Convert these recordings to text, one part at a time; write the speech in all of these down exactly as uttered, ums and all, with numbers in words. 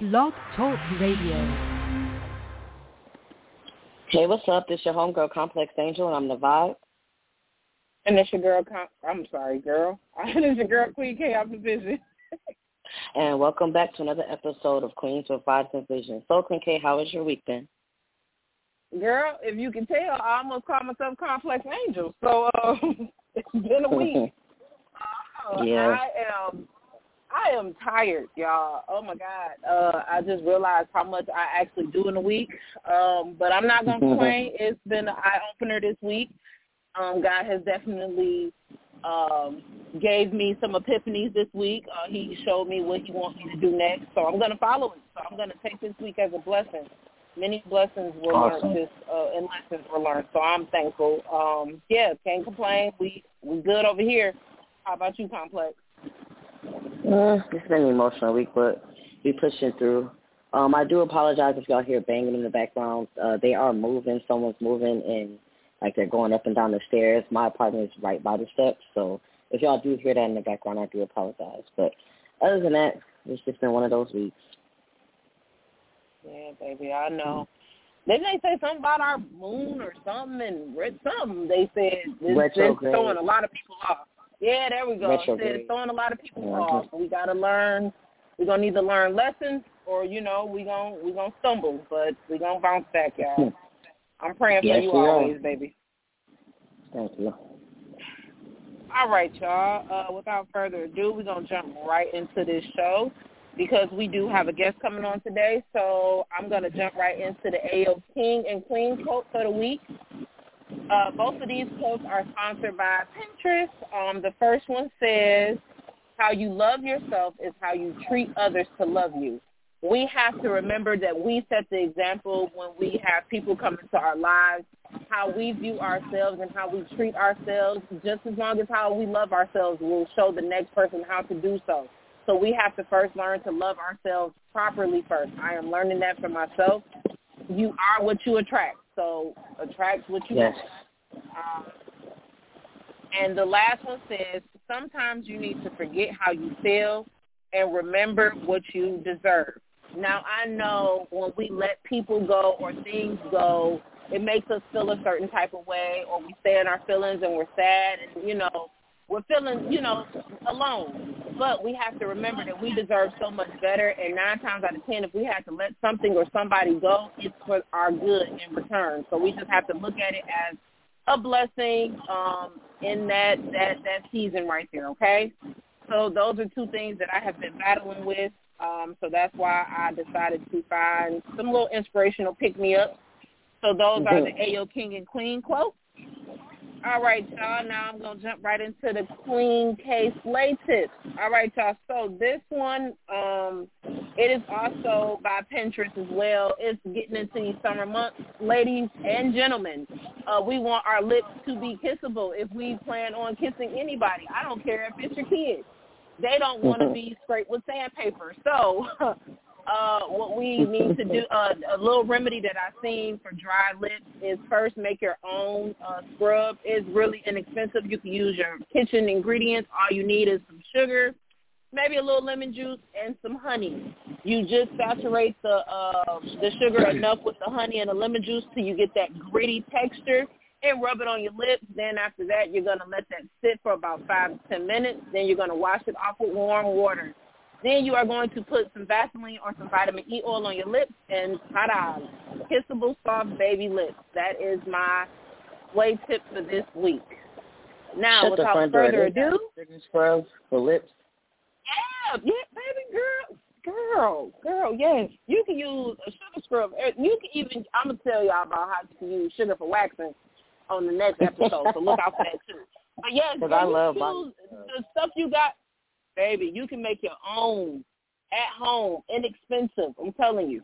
Blog Talk Radio. Hey, what's up? This your homegirl, Complex Angel, and I'm the Vibe. And it's your girl, Com- I'm sorry, girl. It's your girl, Queen K. I'm the Vision. And welcome back to another episode of Queens with Vibes and Visions. So, Queen K, how has your week been? Girl, if you can tell, I almost call myself Complex Angel. So, uh, it's been a week. uh, yeah. I am... I am tired, y'all. Oh, my God. Uh, I just realized how much I actually do in a week. Um, but I'm not going to complain. It's been an eye-opener this week. Um, God has definitely um, gave me some epiphanies this week. Uh, he showed me what he wants me to do next. So I'm going to follow it. So I'm going to take this week as a blessing. Many blessings were awesome. learned this, uh, and lessons were learned. So I'm thankful. Um, yeah, can't complain. We we good over here. How about you, Complex? Uh, it's been an emotional week, but we pushing through. Um, I do apologize if y'all hear banging in the background. Uh, they are moving. Someone's moving, and like they're going up and down the stairs. My apartment is right by the steps, so if y'all do hear that in the background, I do apologize. But other than that, it's just been one of those weeks. Yeah, baby, I know. Didn't they say something about our moon or something? And something they said this is throwing a lot of people off. Yeah, there we go. It's throwing a lot of people off. We gotta learn. We're gonna either learn lessons or, you know, we gonna we gonna stumble, but we gonna bounce back, y'all. I'm praying yes, for you always, are. baby. Thank you. All right, y'all. Uh, without further ado, we're gonna jump right into this show because we do have a guest coming on today. So I'm gonna jump right into the A O King and Queen quote for the week. Uh, both of these quotes are sponsored by Pinterest. Um, the first one says, how you love yourself is how you treat others to love you. We have to remember that we set the example when we have people come into our lives, how we view ourselves and how we treat ourselves, just as long as how we love ourselves, we'll show the next person how to do so. So we have to first learn to love ourselves properly first. I am learning that for myself. You are what you attract. So attract what you yes. want. Um, and the last one says, sometimes you need to forget how you feel and remember what you deserve. Now, I know when we let people go or things go, it makes us feel a certain type of way, or we stay in our feelings and we're sad and, you know, we're feeling, you know, alone. But we have to remember that we deserve so much better, and nine times out of ten, if we had to let something or somebody go, it's for our good in return. So we just have to look at it as a blessing um, in that, that, that season right there, okay? So those are two things that I have been battling with, um, so that's why I decided to find some little inspirational pick-me-up. So those are the A O King and Queen quotes. All right, y'all. Now I'm going to jump right into the Queen K Slay Tips. All right, y'all. So this one, um, it is also by Pinterest as well. It's getting into these summer months. Ladies and gentlemen, uh, we want our lips to be kissable if we plan on kissing anybody. I don't care if it's your kids. They don't want to be scraped with sandpaper. So uh, what we need to do, uh, a little remedy that I've seen for dry lips is first make your own uh, scrub. It's really inexpensive. You can use your kitchen ingredients. All you need is some sugar, maybe a little lemon juice, and some honey. You just saturate the, uh, the sugar enough with the honey and the lemon juice till you get that gritty texture and rub it on your lips. Then after that, you're going to let that sit for about five to ten minutes. Then you're going to wash it off with warm water. Then you are going to put some Vaseline or some vitamin E oil on your lips, and ta-da, kissable, soft baby lips. That is my way tip for this week. Now, Shut without further ado. For lips. Yeah, yeah, baby girl. Girl, girl, yes. You can use a sugar scrub. You can even, I'm going to tell y'all about how you can use sugar for waxing on the next episode, so look out for that, too. But, yes, you I love use the stuff you got. Baby, you can make your own at home, inexpensive, I'm telling you.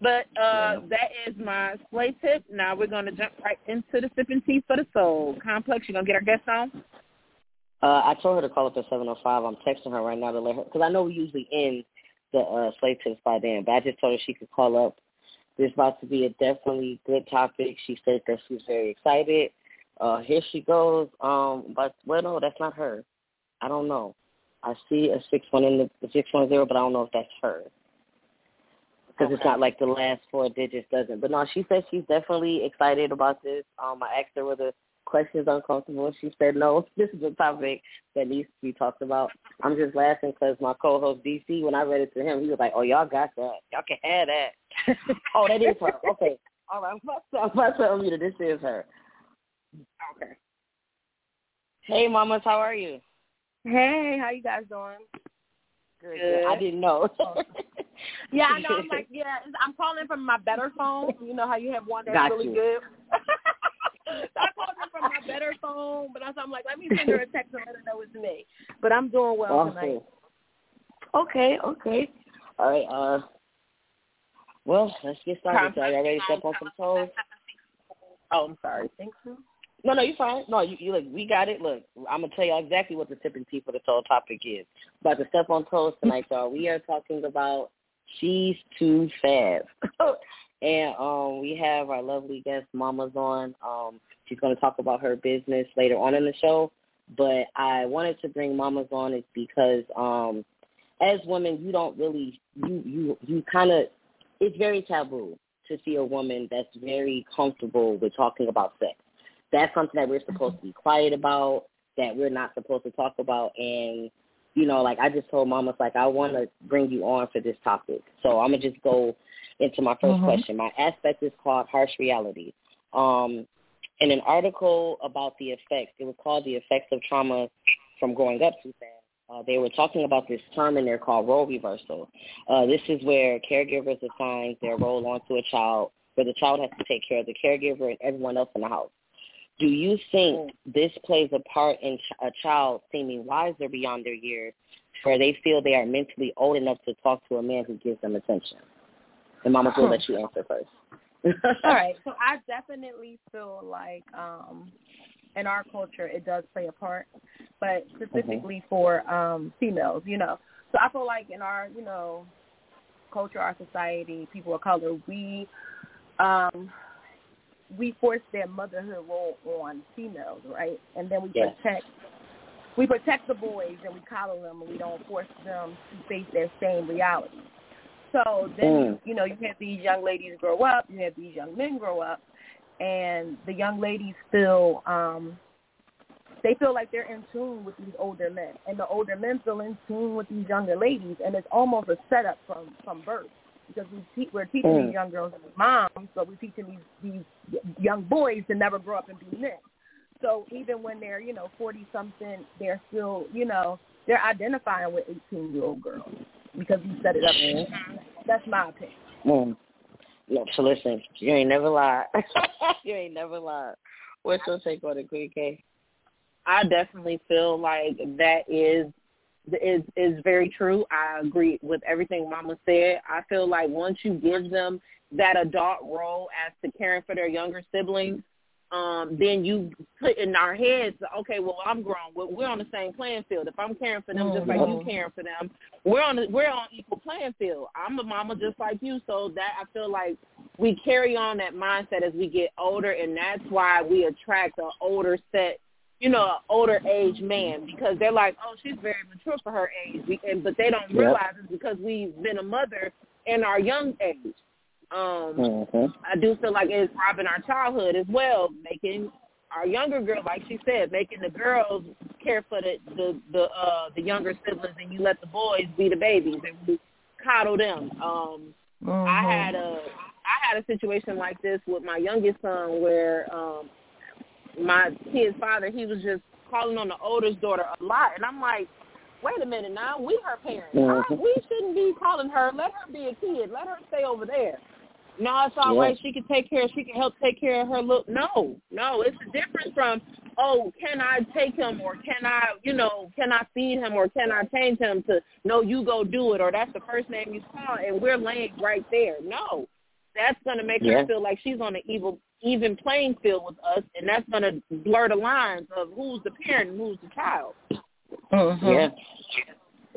But uh, that is my slay tip. Now we're going to jump right into the sipping tea for the soul. Complex, you going to get our guest on? Uh, I told her to call up at seven oh five. I'm texting her right now to let her, because I know we usually end the uh, slay tips by then, but I just told her she could call up. There's about to be a definitely good topic. She said that she's very excited. Uh, here she goes. Um, but, well, no, that's not her. I don't know. I see a six one in the, the six one zero, but I don't know if that's her because okay. It's not like the last four digits doesn't. But no, she said she's definitely excited about this. Um, I asked her whether questions uncomfortable. She said no. This is a topic that needs to be talked about. I'm just laughing because my co-host D C, when I read it to him, he was like, "Oh, y'all got that. Y'all can have that." Oh, that is her. Okay. All right, I'm about to, I'm about to tell you that this is her. Okay. Hey, mamas, how are you? Hey, how you guys doing? Good. Good. I didn't know. Yeah, I know. I'm like, yeah, I'm calling from my better phone. You know how you have one that's got really you. Good. So I called her from my better phone, but I'm like, let me send her a text and let her know it's me. But I'm doing well awesome. Tonight. Okay, okay. All right. Uh, well, let's get started. Are y'all ready to step on some toes? Oh, I'm sorry. Think so. No, no, you're fine. No, you, you look, we got it. Look, I'm going to tell y'all exactly what the tip and tea for the whole topic is. About to step on toes tonight, y'all. We are talking about she's too fast. And um, we have our lovely guest, Mama's on. Um, she's going to talk about her business later on in the show. But I wanted to bring Mama's on is because um, as women, you don't really, you you, you kind of, it's very taboo to see a woman that's very comfortable with talking about sex. That's something that we're supposed to be quiet about, that we're not supposed to talk about. And, you know, like I just told Mama, like I want to bring you on for this topic. So I'm going to just go into my first mm-hmm. question. My aspect is called harsh reality. Um, in an article about the effects, it was called the effects of trauma from growing up too fast. Uh, they were talking about this term in there called role reversal. Uh, this is where caregivers assign their role onto a child, where the child has to take care of the caregiver and everyone else in the house. Do you think this plays a part in a child seeming wiser beyond their years where they feel they are mentally old enough to talk to a man who gives them attention? And Mama will let you answer first. All right. So I definitely feel like um, in our culture it does play a part, but specifically mm-hmm. for um, females, you know. So I feel like in our, you know, culture, our society, people of color, we um, – we force their motherhood role on females, right? And then we yes. protect we protect the boys and we coddle them and we don't force them to face their same reality. So then, mm. you know, you have these young ladies grow up, you have these young men grow up, and the young ladies feel, um, they feel like they're in tune with these older men, and the older men feel in tune with these younger ladies, and it's almost a setup from, from birth. Because we te- we're teaching mm. these young girls and moms, so we're teaching these, these young boys to never grow up and be men. So even when they're, you know, forty-something, they're still, you know, they're identifying with eighteen-year-old girls because we set it up. Mm. That's my opinion. Mm. No, so listen, you ain't never lied. You ain't never lied. What's your take on it, Queen K? I definitely feel like that is Is is very true. I agree with everything Mama said. I feel like once you give them that adult role as to caring for their younger siblings, um, then you put in our heads, okay, well, I'm grown. We're on the same playing field. If I'm caring for them mm-hmm. just like you caring for them, we're on we're on equal playing field. I'm a mama just like you, so that I feel like we carry on that mindset as we get older, and that's why we attract an older set. You know, an older age man, because they're like, oh, she's very mature for her age. We, and, but they don't realize it's because we've been a mother in our young age. Um, mm-hmm. I do feel like it's robbing our childhood as well, making our younger girl, like she said, making the girls care for the the the, uh, the younger siblings, and you let the boys be the babies and we coddle them. Um, mm-hmm. I had a I had a situation like this with my youngest son where. Um, My kid's father, he was just calling on the oldest daughter a lot. And I'm like, wait a minute now, we her parents. Mm-hmm. I, we shouldn't be calling her. Let her be a kid. Let her stay over there. No, it's all yeah. right. She can take care. She can help take care of her little. No, no. It's a difference from, oh, can I take him or can I, you know, can I feed him or can I change him to, no, you go do it or that's the first name you call and we're laying right there. No, that's going to make yeah. her feel like she's on an evil even playing field with us, and that's going to blur the lines of who's the parent and who's the child. Mm-hmm. Yeah.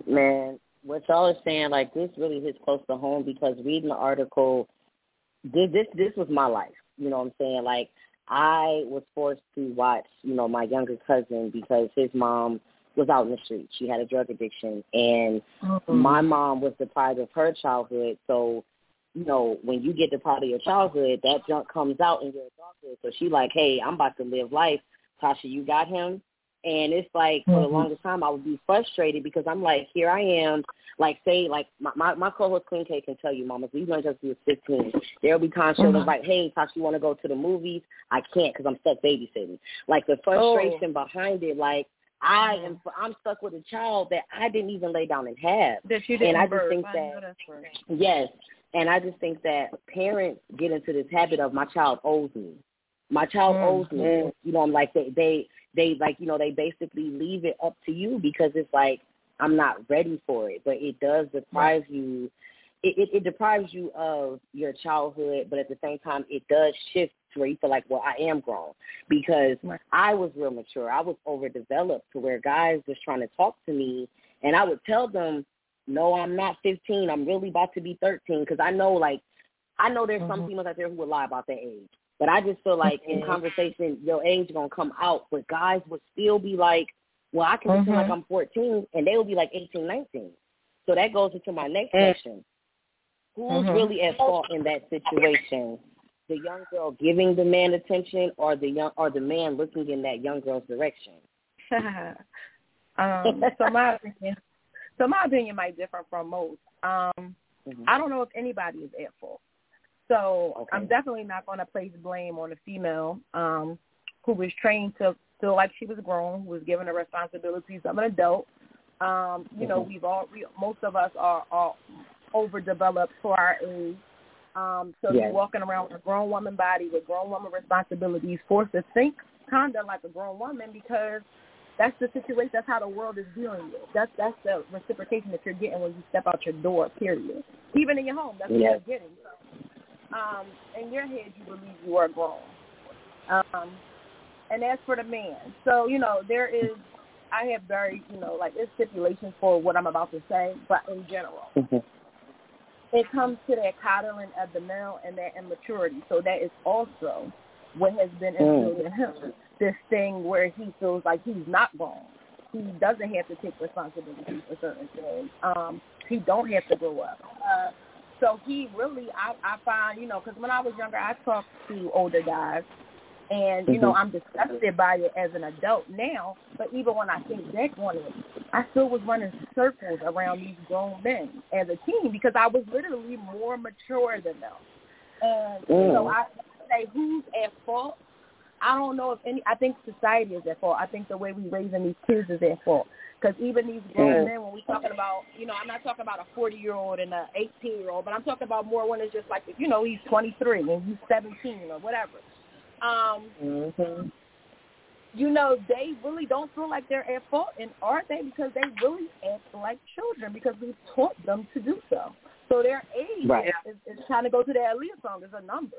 Man, what y'all are saying, like, this really hits close to home because reading the article, this, this this was my life, you know what I'm saying? Like, I was forced to watch, you know, my younger cousin because his mom was out in the street. She had a drug addiction, and mm-hmm. my mom was deprived of her childhood. So, you know, when you get deprived of your childhood, that junk comes out in your adulthood. So she like, hey, I'm about to live life. Tasha, you got him. And it's like mm-hmm. for the longest time I would be frustrated because I'm like, here I am. Like, say, like my, my, my co-host Queen K can tell you, Mama, we learned just was fifteen. There'll be times she'll be like, hey, Tasha, you want to go to the movies? I can't because I'm stuck babysitting. Like the frustration oh. behind it, like I am, I'm stuck with a child that I didn't even lay down and have. That you didn't and I just birth. think that, yes, and I just think that parents get into this habit of my child owes me. My child mm. owes me. Mm. You know, I'm like, they, they, they, like, you know, they basically leave it up to you because it's like, I'm not ready for it. But it does deprive right. you. It, it, it deprives you of your childhood, but at the same time, it does shift to where you feel like, well, I am grown because right. I was real mature. I was overdeveloped to where guys was trying to talk to me, and I would tell them, no, I'm not fifteen. I'm really about to be thirteen because I know, like, I know there's mm-hmm. some females out there who would lie about their age. But I just feel like in conversation, your age going to come out, but guys would still be like, well, I can mm-hmm. pretend like I'm fourteen, and they will be like eighteen, nineteen. So that goes into my next question. Who's mm-hmm. really at fault in that situation? The young girl giving the man attention or the young or the man looking in that young girl's direction? um, so, my opinion, so my opinion might differ from most. Um, mm-hmm. I don't know if anybody is at fault. So okay. I'm definitely not going to place blame on a female um, who was trained to feel like she was grown, who was given the responsibilities of an adult. Um, you mm-hmm. know, we've all, we, most of us are, are overdeveloped for our age. Um, so yes. you're walking around with a grown woman body, with grown woman responsibilities, forced to think kind of like a grown woman because that's the situation, that's how the world is dealing with. That's, that's the reciprocation that you're getting when you step out your door, period. Even in your home, that's yes. what you're getting. Um, in your head, you believe you are grown. Um, and as for the man, so, you know, there is, I have very, you know, like, there's stipulations for what I'm about to say, but in general, mm-hmm. it comes to that coddling of the male and that immaturity. So that is also what has been instilled mm. in him, this thing where he feels like he's not grown. He doesn't have to take responsibility for certain things. Um, he don't have to grow up. Uh, So he really, I, I find, you know, because when I was younger, I talked to older guys, and, you mm-hmm. know, I'm disgusted by it as an adult now, but even when I think back on it, I still was running circles around these grown men as a teen because I was literally more mature than them. And, mm. you know, I say, who's at fault? I don't know if any, I think society is at fault. I think the way we're raising these kids is at fault. Because even these grown men, when we're talking about, you know, I'm not talking about a forty-year-old and an eighteen-year-old, but I'm talking about more when it's just like, you know, he's twenty-three and he's seventeen or whatever. Um, mm-hmm. You know, they really don't feel like they're at fault, and are they? Because they really act like children because we've taught them to do so. So their age right. is, is trying to go to the Aaliyah song is a number.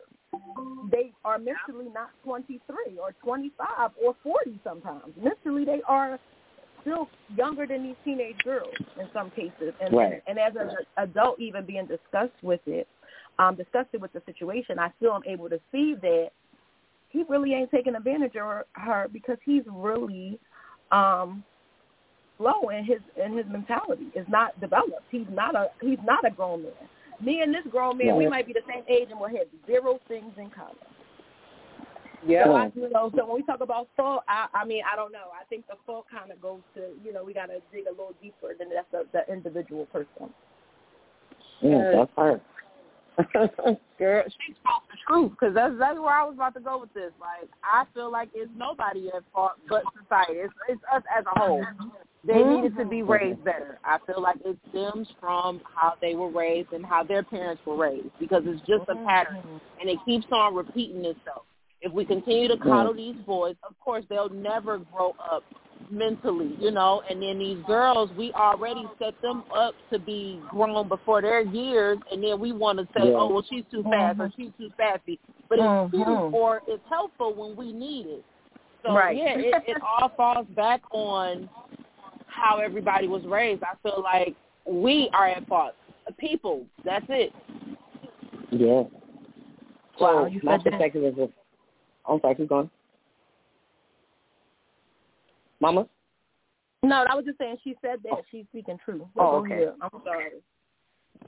They are mentally not twenty-three or twenty-five or forty sometimes. Mentally, they are still younger than these teenage girls in some cases. And, right. and, and as an adult, even being discussed with it, um, disgusted with the situation, I still am able to see that he really ain't taking advantage of her because he's really um, low in his in his mentality. It's not developed. He's not a he's not a grown man. Me and this grown man, yeah. we might be the same age and we'll have zero things in common. Yeah. So, I, you know, so when we talk about fault, I, I mean, I don't know. I think the fault kind of goes to, you know, we got to dig a little deeper than that's the, the individual person. Yeah, that's her. Girl, she spoke the truth because that's exactly where I was about to go with this. Like, I feel like it's nobody at fault but society. It's, it's us as a whole. They mm-hmm. needed to be raised better. I feel like it stems from how they were raised and how their parents were raised because it's just mm-hmm. a pattern, and it keeps on repeating itself. If we continue to coddle mm-hmm. these boys, of course, they'll never grow up mentally, you know, and then these girls, we already set them up to be grown before their years, and then we want to say, yeah. oh, well, she's too fast mm-hmm. or she's too sassy. But mm-hmm. it's cute or it's helpful when we need it. So, right. yeah, it, it all falls back on how everybody was raised. I feel like we are at fault. People, that's it. Yeah. Wow, so my perspective is just, I'm sorry, keep going. Mama? No, I was just saying she said that. Oh. She's speaking truth. Wait, oh, okay. Here. I'm sorry.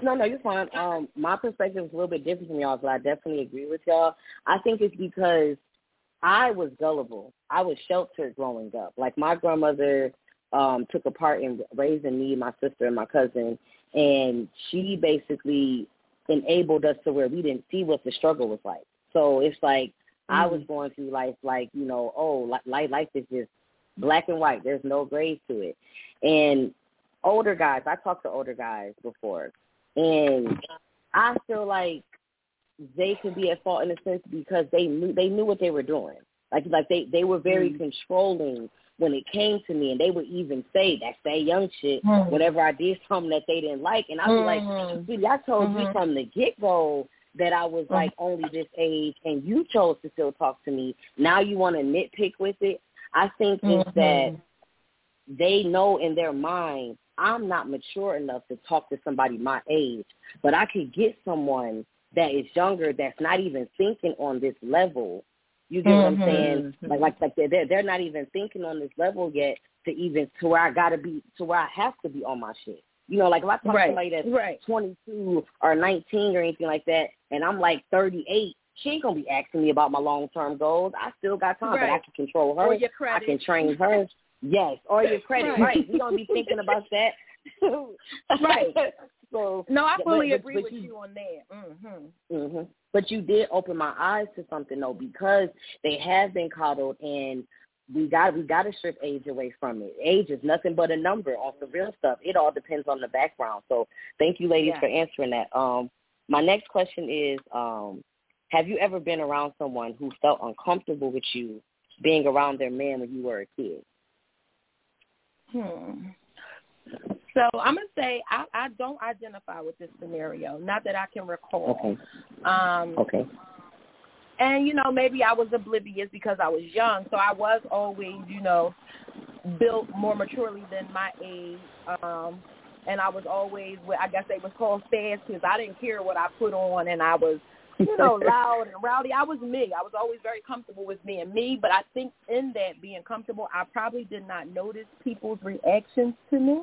No, no, you're fine. Um, my perspective is a little bit different from y'all's, but I definitely agree with y'all. I think it's because I was gullible. I was sheltered growing up. Like, my grandmother um, took a part in raising me, my sister, and my cousin, and she basically enabled us to where we didn't see what the struggle was like. So it's like mm-hmm. I was going through life like, you know, oh, life, life is just black and white. There's no gray to it. And older guys, I talked to older guys before, and I feel like they could be at fault in a sense because they knew they knew what they were doing. Like like they, they were very mm. controlling when it came to me, and they would even say that same young shit mm. whenever I did something that they didn't like. And I was mm. like, see, I told mm-hmm. you from the get-go that I was mm. like only this age, and you chose to still talk to me. Now you want to nitpick with it? I think mm-hmm. it's that they know in their mind, I'm not mature enough to talk to somebody my age, but I could get someone that is younger that's not even thinking on this level. You get mm-hmm. what I'm saying? Like, like, like they're, they're not even thinking on this level yet to even to where I got to be, to where I have to be on my shit. You know, like if I talk right. to somebody that's right. twenty-two or nineteen or anything like that, and I'm like thirty-eight, she ain't going to be asking me about my long-term goals. I still got time, right. but I can control her. Or your credit. I can train her. Yes, or your credit, right. right. You're going to be thinking about that. Right. So no, I fully but, agree but, but with you, you on that. Mm-hmm. Mm-hmm. But you did open my eyes to something, though, because they have been coddled, and we got we got to strip age away from it. Age is nothing but a number on the real stuff. It all depends on the background. So thank you, ladies, yeah. for answering that. Um, my next question is, um, have you ever been around someone who felt uncomfortable with you being around their man when you were a kid? Hmm. So I'm going to say I, I don't identify with this scenario, not that I can recall. Okay. Um, okay. And, you know, maybe I was oblivious because I was young, so I was always, you know, built more maturely than my age. Um, and I was always, I guess they was called fast because I didn't care what I put on, and I was, you know, loud and rowdy. I was me. I was always very comfortable with being me, but I think in that being comfortable, I probably did not notice people's reactions to me.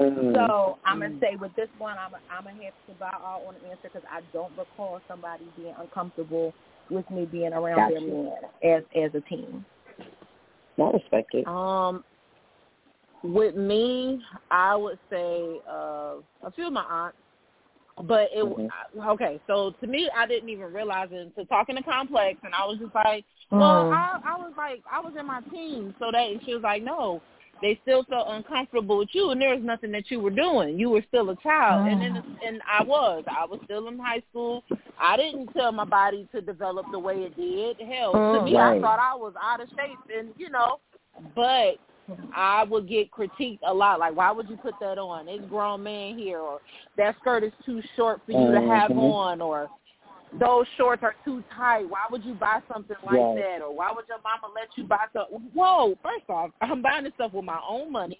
Mm-hmm. So I'm going to say with this one, I'm, I'm going to have to bow out on the answer because I don't recall somebody being uncomfortable with me being around gotcha. Their man as, as a teen. I respect it. Um, with me, I would say uh, a few of my aunts. But, it mm-hmm. okay, so to me, I didn't even realize it until talking to Complex, and I was just like, well, mm. I, I was like, I was in my teens, so that, and she was like, no, they still felt uncomfortable with you, and there was nothing that you were doing. You were still a child, mm. and then, and I was. I was still in high school. I didn't tell my body to develop the way it did. Hell, mm, to me, right. I thought I was out of shape, and, you know, but I would get critiqued a lot, like, why would you put that on? It's grown man here, or that skirt is too short for you mm-hmm. to have on, or those shorts are too tight. Why would you buy something like yes. that, or why would your mama let you buy something? Whoa, first off, I'm buying this stuff with my own money.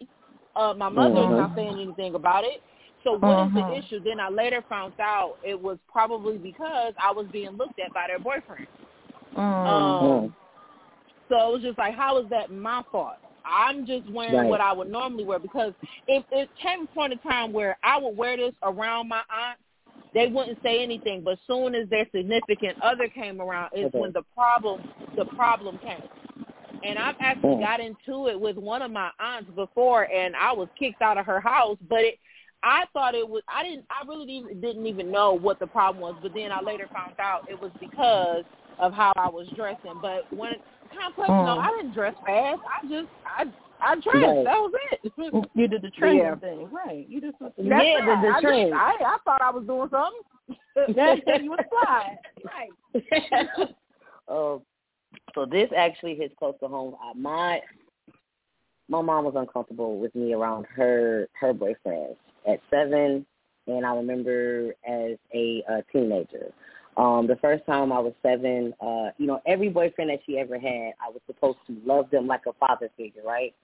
Uh, my mother's mm-hmm. not saying anything about it. So what mm-hmm. is the issue? Then I later found out it was probably because I was being looked at by their boyfriend. Mm-hmm. Um, so it was just like, how is that my fault? I'm just wearing right. what I would normally wear, because if it came a point in time where I would wear this around my aunt, they wouldn't say anything. But soon as their significant other came around, it's okay. when the problem the problem came. And I've actually yeah. got into it with one of my aunts before, and I was kicked out of her house. But it, I thought it was I didn't I really didn't, didn't even know what the problem was. But then I later found out it was because of how I was dressing. But when Complex, mm. no, I didn't dress fast. I just, I, I dressed. Right. That was it. You did the trend yeah. thing, right? You did something. Yeah, right. the, the I, trend. Just, I, I thought I was doing something. That's when you was fly, right? Oh, so this actually hits close to home. I, my, my mom was uncomfortable with me around her her boyfriend at seven, and I remember as a, a teenager. Um, the first time I was seven, uh, you know, every boyfriend that she ever had, I was supposed to love them like a father figure, right?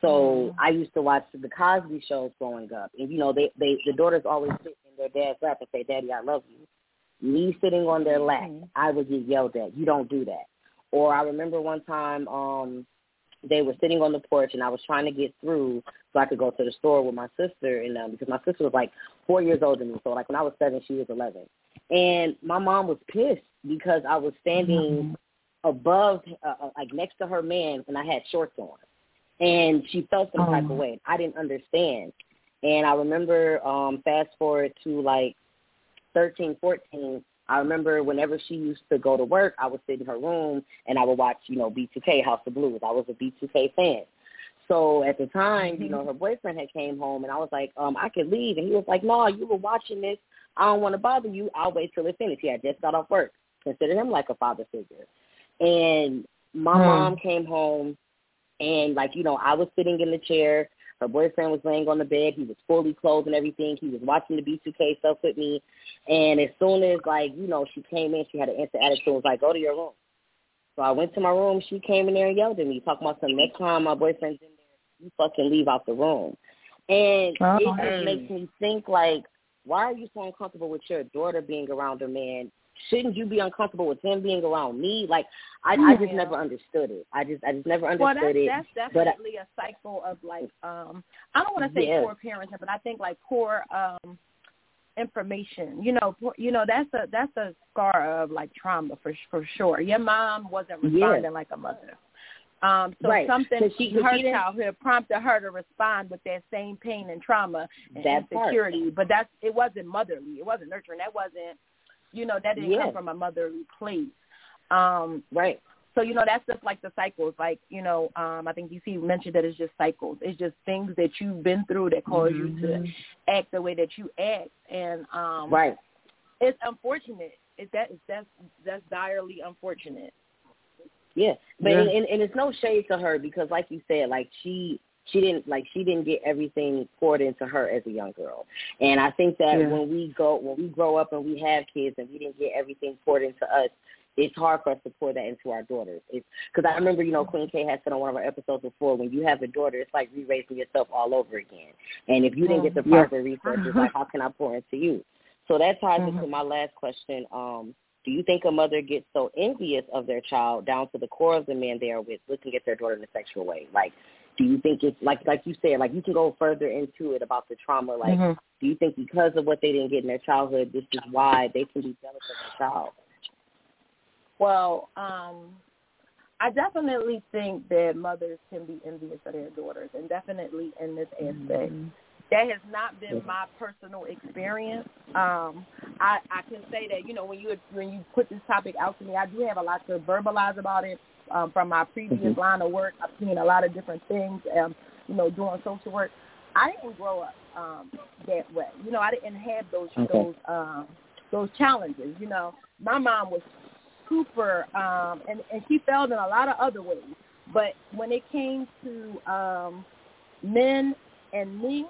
So mm. I used to watch the Cosby shows growing up. And, you know, they, they the daughters always sit in their dad's lap and say, Daddy, I love you. Me sitting on their lap, mm. I would get yelled at. You don't do that. Or I remember one time um, they were sitting on the porch, and I was trying to get through so I could go to the store with my sister, and um, because my sister was like four years older than me. So like when I was seven, she was eleven. And my mom was pissed because I was standing mm-hmm. above, uh, like next to her man, and I had shorts on. And she felt some oh. type of way. I didn't understand. And I remember, um, fast forward to like thirteen, fourteen, I remember whenever she used to go to work, I would sit in her room and I would watch, you know, B two K, House of Blues. I was a B two K fan. So at the time, mm-hmm. you know, her boyfriend had came home and I was like, um, I could leave. And he was like, no, you were watching this. I don't want to bother you. I'll wait till it's finished. He had just got off work. Considered him like a father figure. And my mm-hmm. mom came home and, like, you know, I was sitting in the chair. Her boyfriend was laying on the bed. He was fully clothed and everything. He was watching the B two K stuff with me. And as soon as, like, you know, she came in, she had an instant attitude. Was like, go to your room. So I went to my room. She came in there and yelled at me, talking about some next time my boyfriend's in there, you fucking leave out the room. And oh, it hey. just makes me think, like, why are you so uncomfortable with your daughter being around her man? Shouldn't you be uncomfortable with him being around me? Like, I, yeah. I just never understood it. I just, I just never understood well, that's, it. That's definitely I, a cycle of like, um, I don't want to say yeah. poor parenting, but I think like poor um, information. You know, poor, you know, that's a that's a scar of like trauma for for sure. Your mom wasn't responding yeah. like a mother. Um, so right. something so she, in her childhood prompted her to respond with that same pain and trauma and that insecurity. Part. But that's it wasn't motherly. It wasn't nurturing. That wasn't. You know, that didn't yes. come from a motherly place. Um, right. So, you know, that's just like the cycles. Like, you know, um, I think D C mentioned that it's just cycles. It's just things that you've been through that cause mm-hmm. you to act the way that you act. And um, right. it's unfortunate. It, that, that's, that's direly unfortunate. Yeah. But yeah. And, and, and it's no shade to her because, like you said, like she – She didn't like she didn't get everything poured into her as a young girl. And I think that yeah. when we go when we grow up and we have kids and we didn't get everything poured into us, it's hard for us to pour that into our daughters. It's because I remember, you know, Queen K had said on one of our episodes before, when you have a daughter, it's like re-raising yourself all over again. And if you didn't get the proper yeah. resources, like, how can I pour into you? So that ties mm-hmm. into my last question. Um, do you think a mother gets so envious of their child down to the core of the man they are with, looking at their daughter in a sexual way? Like, do you think it's, like like you said, like you can go further into it about the trauma. Like, mm-hmm. do you think because of what they didn't get in their childhood, this is why they can be jealous of their child? Well, um, I definitely think that mothers can be envious of their daughters, and definitely in this aspect. Mm-hmm. That has not been my personal experience. Um, I, I can say that, you know, when you when you put this topic out to me, I do have a lot to verbalize about it. Um, from my previous mm-hmm. line of work, I've seen a lot of different things, um, you know, doing social work. I didn't grow up um, that way. You know, I didn't have those okay. those um, those challenges. You know, my mom was super, um, and, and she failed in a lot of other ways. But when it came to um, men and me,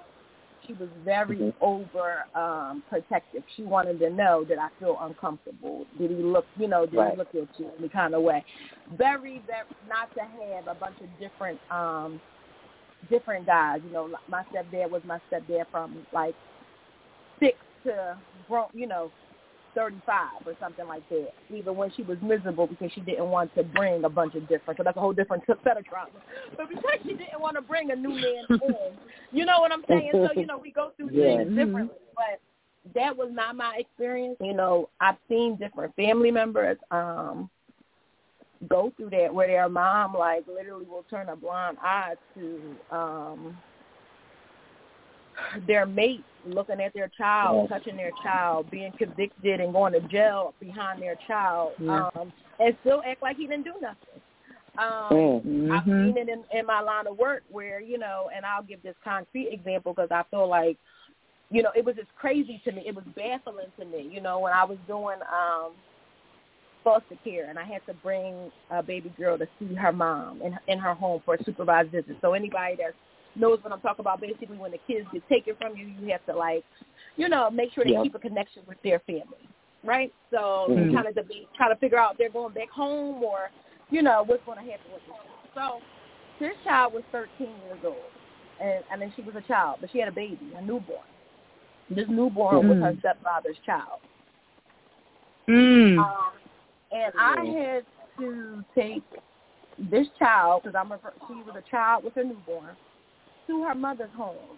she was very mm-hmm. over um, protective. She wanted to know, did I feel uncomfortable? Did he look, you know, did right. he look at you in the kind of way? Very, very, not to have a bunch of different um, different guys. You know, my stepdad was my stepdad from like six to, you know, thirty-five or something like that, even when she was miserable because she didn't want to bring a bunch of different, so that's a whole different set of trauma. But because she didn't want to bring a new man in, you know what I'm saying? So, you know, we go through yeah. things differently. But that was not my experience. You know, I've seen different family members um, go through that where their mom, like, literally will turn a blind eye to um, their mate looking at their child, yes. touching their child, being convicted and going to jail behind their child, yeah. um, and still act like he didn't do nothing. Um, mm-hmm. I've seen it in, in my line of work where, you know, and I'll give this concrete example because I feel like, you know, it was just crazy to me. It was baffling to me, you know, when I was doing um, foster care and I had to bring a baby girl to see her mom in, in her home for a supervised visit. So anybody that's knows what I'm talking about. Basically, when the kids get taken from you, you have to, like, you know, make sure they yep. keep a connection with their family, right? So mm-hmm. kind of debate, try to figure out if they're going back home or, you know, what's going to happen with them. So this child was thirteen years old, and I mean, she was a child, but she had a baby, a newborn. This newborn mm-hmm. was her stepfather's child. Mm. Um, and I had to take this child, because I'm refer- she was a child with a newborn, to her mother's home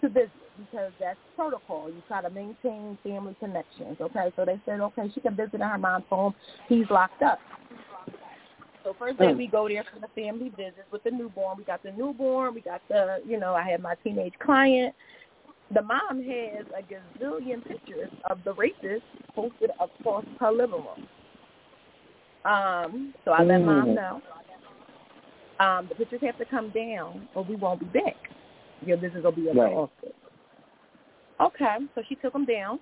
to visit, because that's protocol. You try to maintain family connections, okay? So they said, okay, she can visit in her mom's home. He's locked up. He's locked up. So first day we go there for the family visits with the newborn. We got the newborn. We got the, you know, I had my teenage client. The mom has a gazillion pictures of the rapist posted across her living room. Um, so I let mm. mom know. Um, the pictures have to come down or we won't be back. Your business will be over. Right. Okay, so she took them down.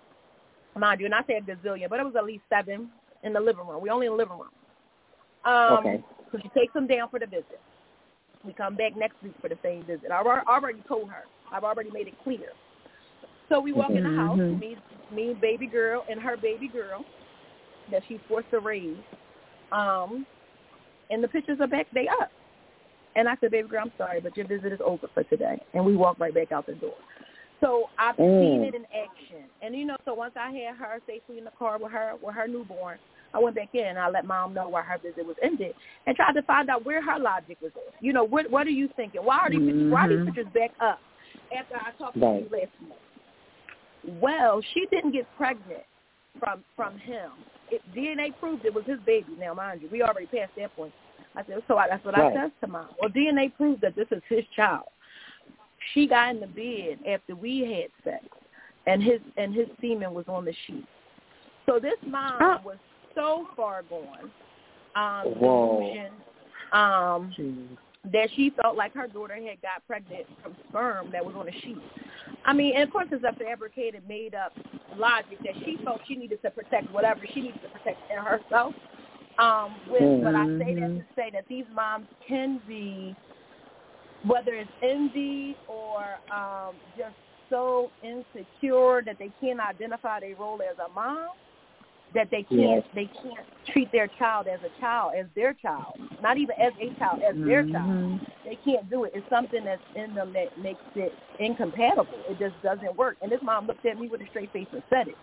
Mind you, and I said gazillion, but it was at least seven in the living room. We only in the living room. Um, okay. So she takes them down for the visit. We come back next week for the same visit. I've already told her. I've already made it clear. So we walk mm-hmm. in the house, me, me, baby girl, and her baby girl that she's forced to raise. Um, and the pictures are back, they up. And I said, baby girl, I'm sorry, but your visit is over for today. And we walked right back out the door. So I've mm. seen it in action. And, you know, so once I had her safely in the car with her, with her newborn, I went back in and I let mom know why her visit was ended and tried to find out where her logic was at. You know, what what are you thinking? Why are these mm-hmm. pictures, why are these pictures back up after I talked right. to you last month? Well, she didn't get pregnant from from him. It, D N A proved it was his baby. Now, mind you, we already passed that point. I said, so I, that's what right. I said to mom. Well, D N A proved that this is his child. She got in the bed after we had sex, and his and his semen was on the sheet. So this mom oh. was so far gone, um, delusion, um, that she felt like her daughter had got pregnant from sperm that was on a sheet. I mean, and of course it's a fabricated, made-up logic that she felt she needed to protect whatever she needed to protect in herself. Um, with, mm-hmm. But I say that to say that these moms can be, whether it's envy or um, just so insecure that they can't identify their role as a mom, that they can't yes. they can't treat their child as a child, as their child, not even as a child, as mm-hmm. their child. They can't do it. It's something that's in them that makes it incompatible. It just doesn't work. And this mom looked at me with a straight face and said it.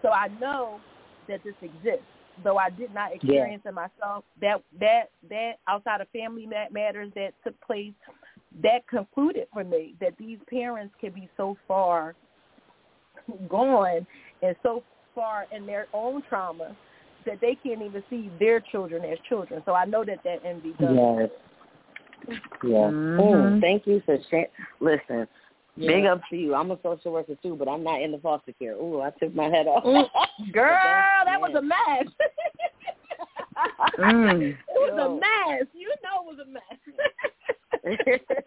So I know that this exists, though I did not experience yeah. it myself. That, that, that outside of family matters that took place, that concluded for me that these parents can be so far gone and so far in their own trauma that they can't even see their children as children. So I know that that envy does. Yes. Yes. Mm-hmm. Ooh, thank you for sharing. Listen, yeah. big up to you. I'm a social worker too, but I'm not in the foster care. Ooh, I took my head off. Girl, that was a mess. mm. It was Yo. a mess. You know it was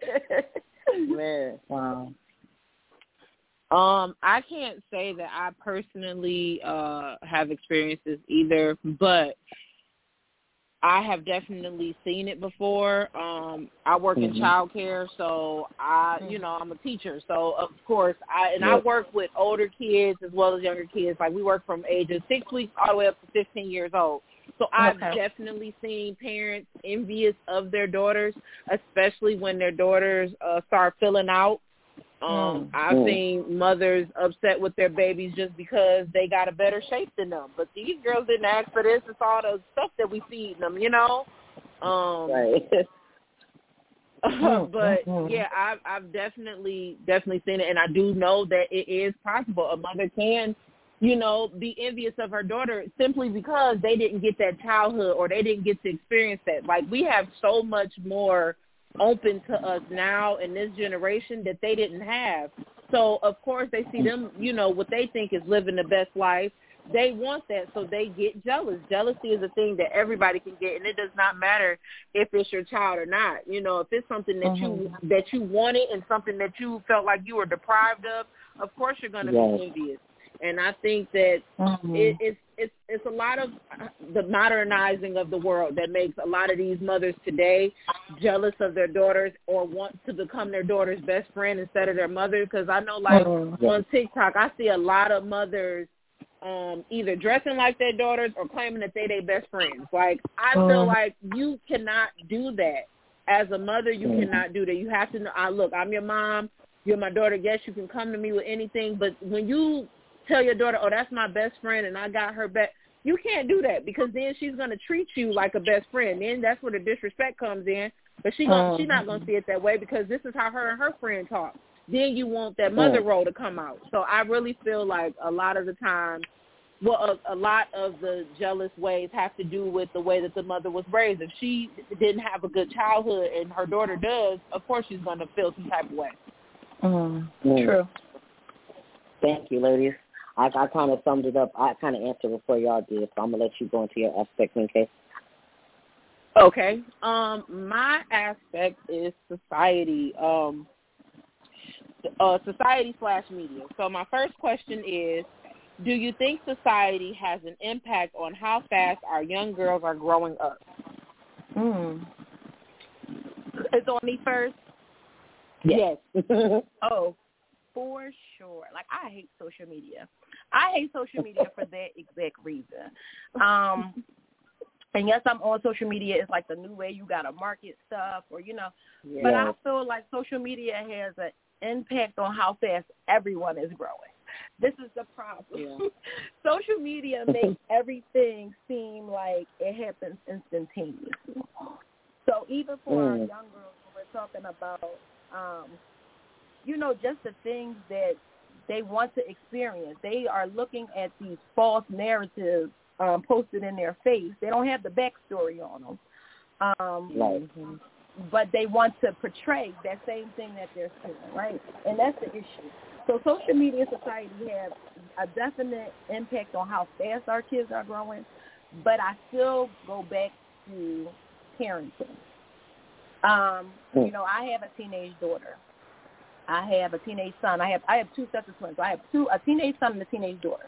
a mess. Man. Wow. Um, I can't say that I personally uh, have experienced this either, but I have definitely seen it before. Um, I work mm-hmm. in childcare, so I, you know, I'm a teacher, so of course, I and yep. I work with older kids as well as younger kids. Like we work from ages six weeks all the way up to fifteen years old. So I've okay. definitely seen parents envious of their daughters, especially when their daughters uh, start filling out. Um, I've mm. seen mothers upset with their babies just because they got a better shape than them. But these girls didn't ask for this. It's all the stuff that we feed them, you know? Um, right. but, yeah, I've, I've definitely, definitely seen it. And I do know that it is possible. A mother can, you know, be envious of her daughter simply because they didn't get that childhood or they didn't get to experience that. Like, we have so much more open to us now in this generation that they didn't have. So, of course, they see them, you know, what they think is living the best life. They want that, so they get jealous. Jealousy is a thing that everybody can get, and it does not matter if it's your child or not. You know, if it's something that mm-hmm. you that you wanted and something that you felt like you were deprived of, of course you're going to yes. be envious. And I think that mm-hmm. it, it's, it's it's a lot of the modernizing of the world that makes a lot of these mothers today jealous of their daughters or want to become their daughter's best friend instead of their mother. Because I know, like, mm-hmm. on TikTok, I see a lot of mothers um, either dressing like their daughters or claiming that they their best friends. Like, I mm-hmm. feel like you cannot do that. As a mother, you mm-hmm. cannot do that. You have to know, I, look, I'm your mom. You're my daughter. Yes, you can come to me with anything. But when you tell your daughter, oh, that's my best friend, and I got her back. You can't do that, because then she's going to treat you like a best friend. Then that's where the disrespect comes in. But she um, she's not going to see it that way, because this is how her and her friend talk. Then you want that mother role to come out. So I really feel like a lot of the time, well, a, a lot of the jealous ways have to do with the way that the mother was raised. If she didn't have a good childhood and her daughter does, of course she's going to feel some type of way. Mm, true. Thank you, ladies. I, I kind of summed it up. I kind of answered before y'all did, so I'm going to let you go into your aspect in case. Okay. Um, my aspect is society, um, uh, society slash media. So my first question is, do you think society has an impact on how fast our young girls are growing up? Mm. It's on me first? Yes. yes. Oh, for sure. Like, I hate social media. I hate social media for that exact reason. Um, and yes, I'm on social media. It's like the new way you got to market stuff or, you know. Yeah. But I feel like social media has an impact on how fast everyone is growing. This is the problem. Yeah. Social media makes everything seem like it happens instantaneously. So even for mm. our young girls, when we're talking about, um, you know, just the things that they want to experience, they are looking at these false narratives um, posted in their face. They don't have the backstory on them. Um, mm-hmm. But they want to portray that same thing that they're seeing, right? And that's the issue. So social media and society have a definite impact on how fast our kids are growing, but I still go back to parenting. Um, you know, I have a teenage daughter. I have a teenage son. I have I have two sets of twins. I have two a teenage son and a teenage daughter,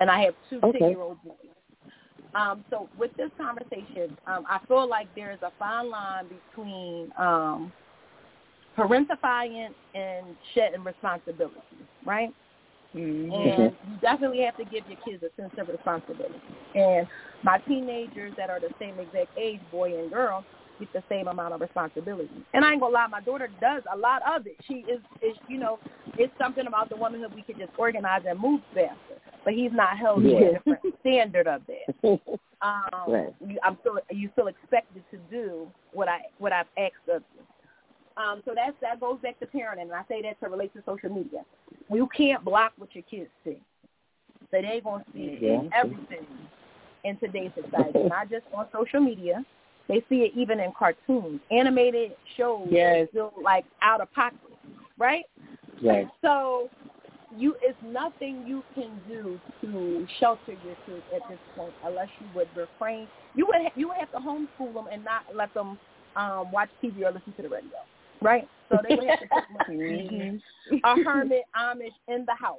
and I have two okay. ten-year-old boys. Um, so with this conversation, um, I feel like there is a fine line between um, parentifying and shedding responsibility, right? Mm-hmm. And you definitely have to give your kids a sense of responsibility. And my teenagers that are the same exact age, boy and girl, get the same amount of responsibility. And I ain't going to lie, my daughter does a lot of it. She is, is, you know, it's something about the womanhood we can just organize and move faster. But he's not held yeah. to a different standard of that. Um, right. you, I'm still, you still expected to do what, I, what I've asked of you. Um, so that's, that goes back to parenting, and I say that to relate to social media. You can't block what your kids see. So they're going to see yeah. everything in today's society, not just on social media. They see it even in cartoons, animated shows, yes. still like out of pocket, right? Yes. So you, it's nothing you can do to shelter your kids at this point, unless you would refrain. You would ha- you would have to homeschool them and not let them um, watch T V or listen to the radio, right? So they would have to put them a hermit Amish in the house.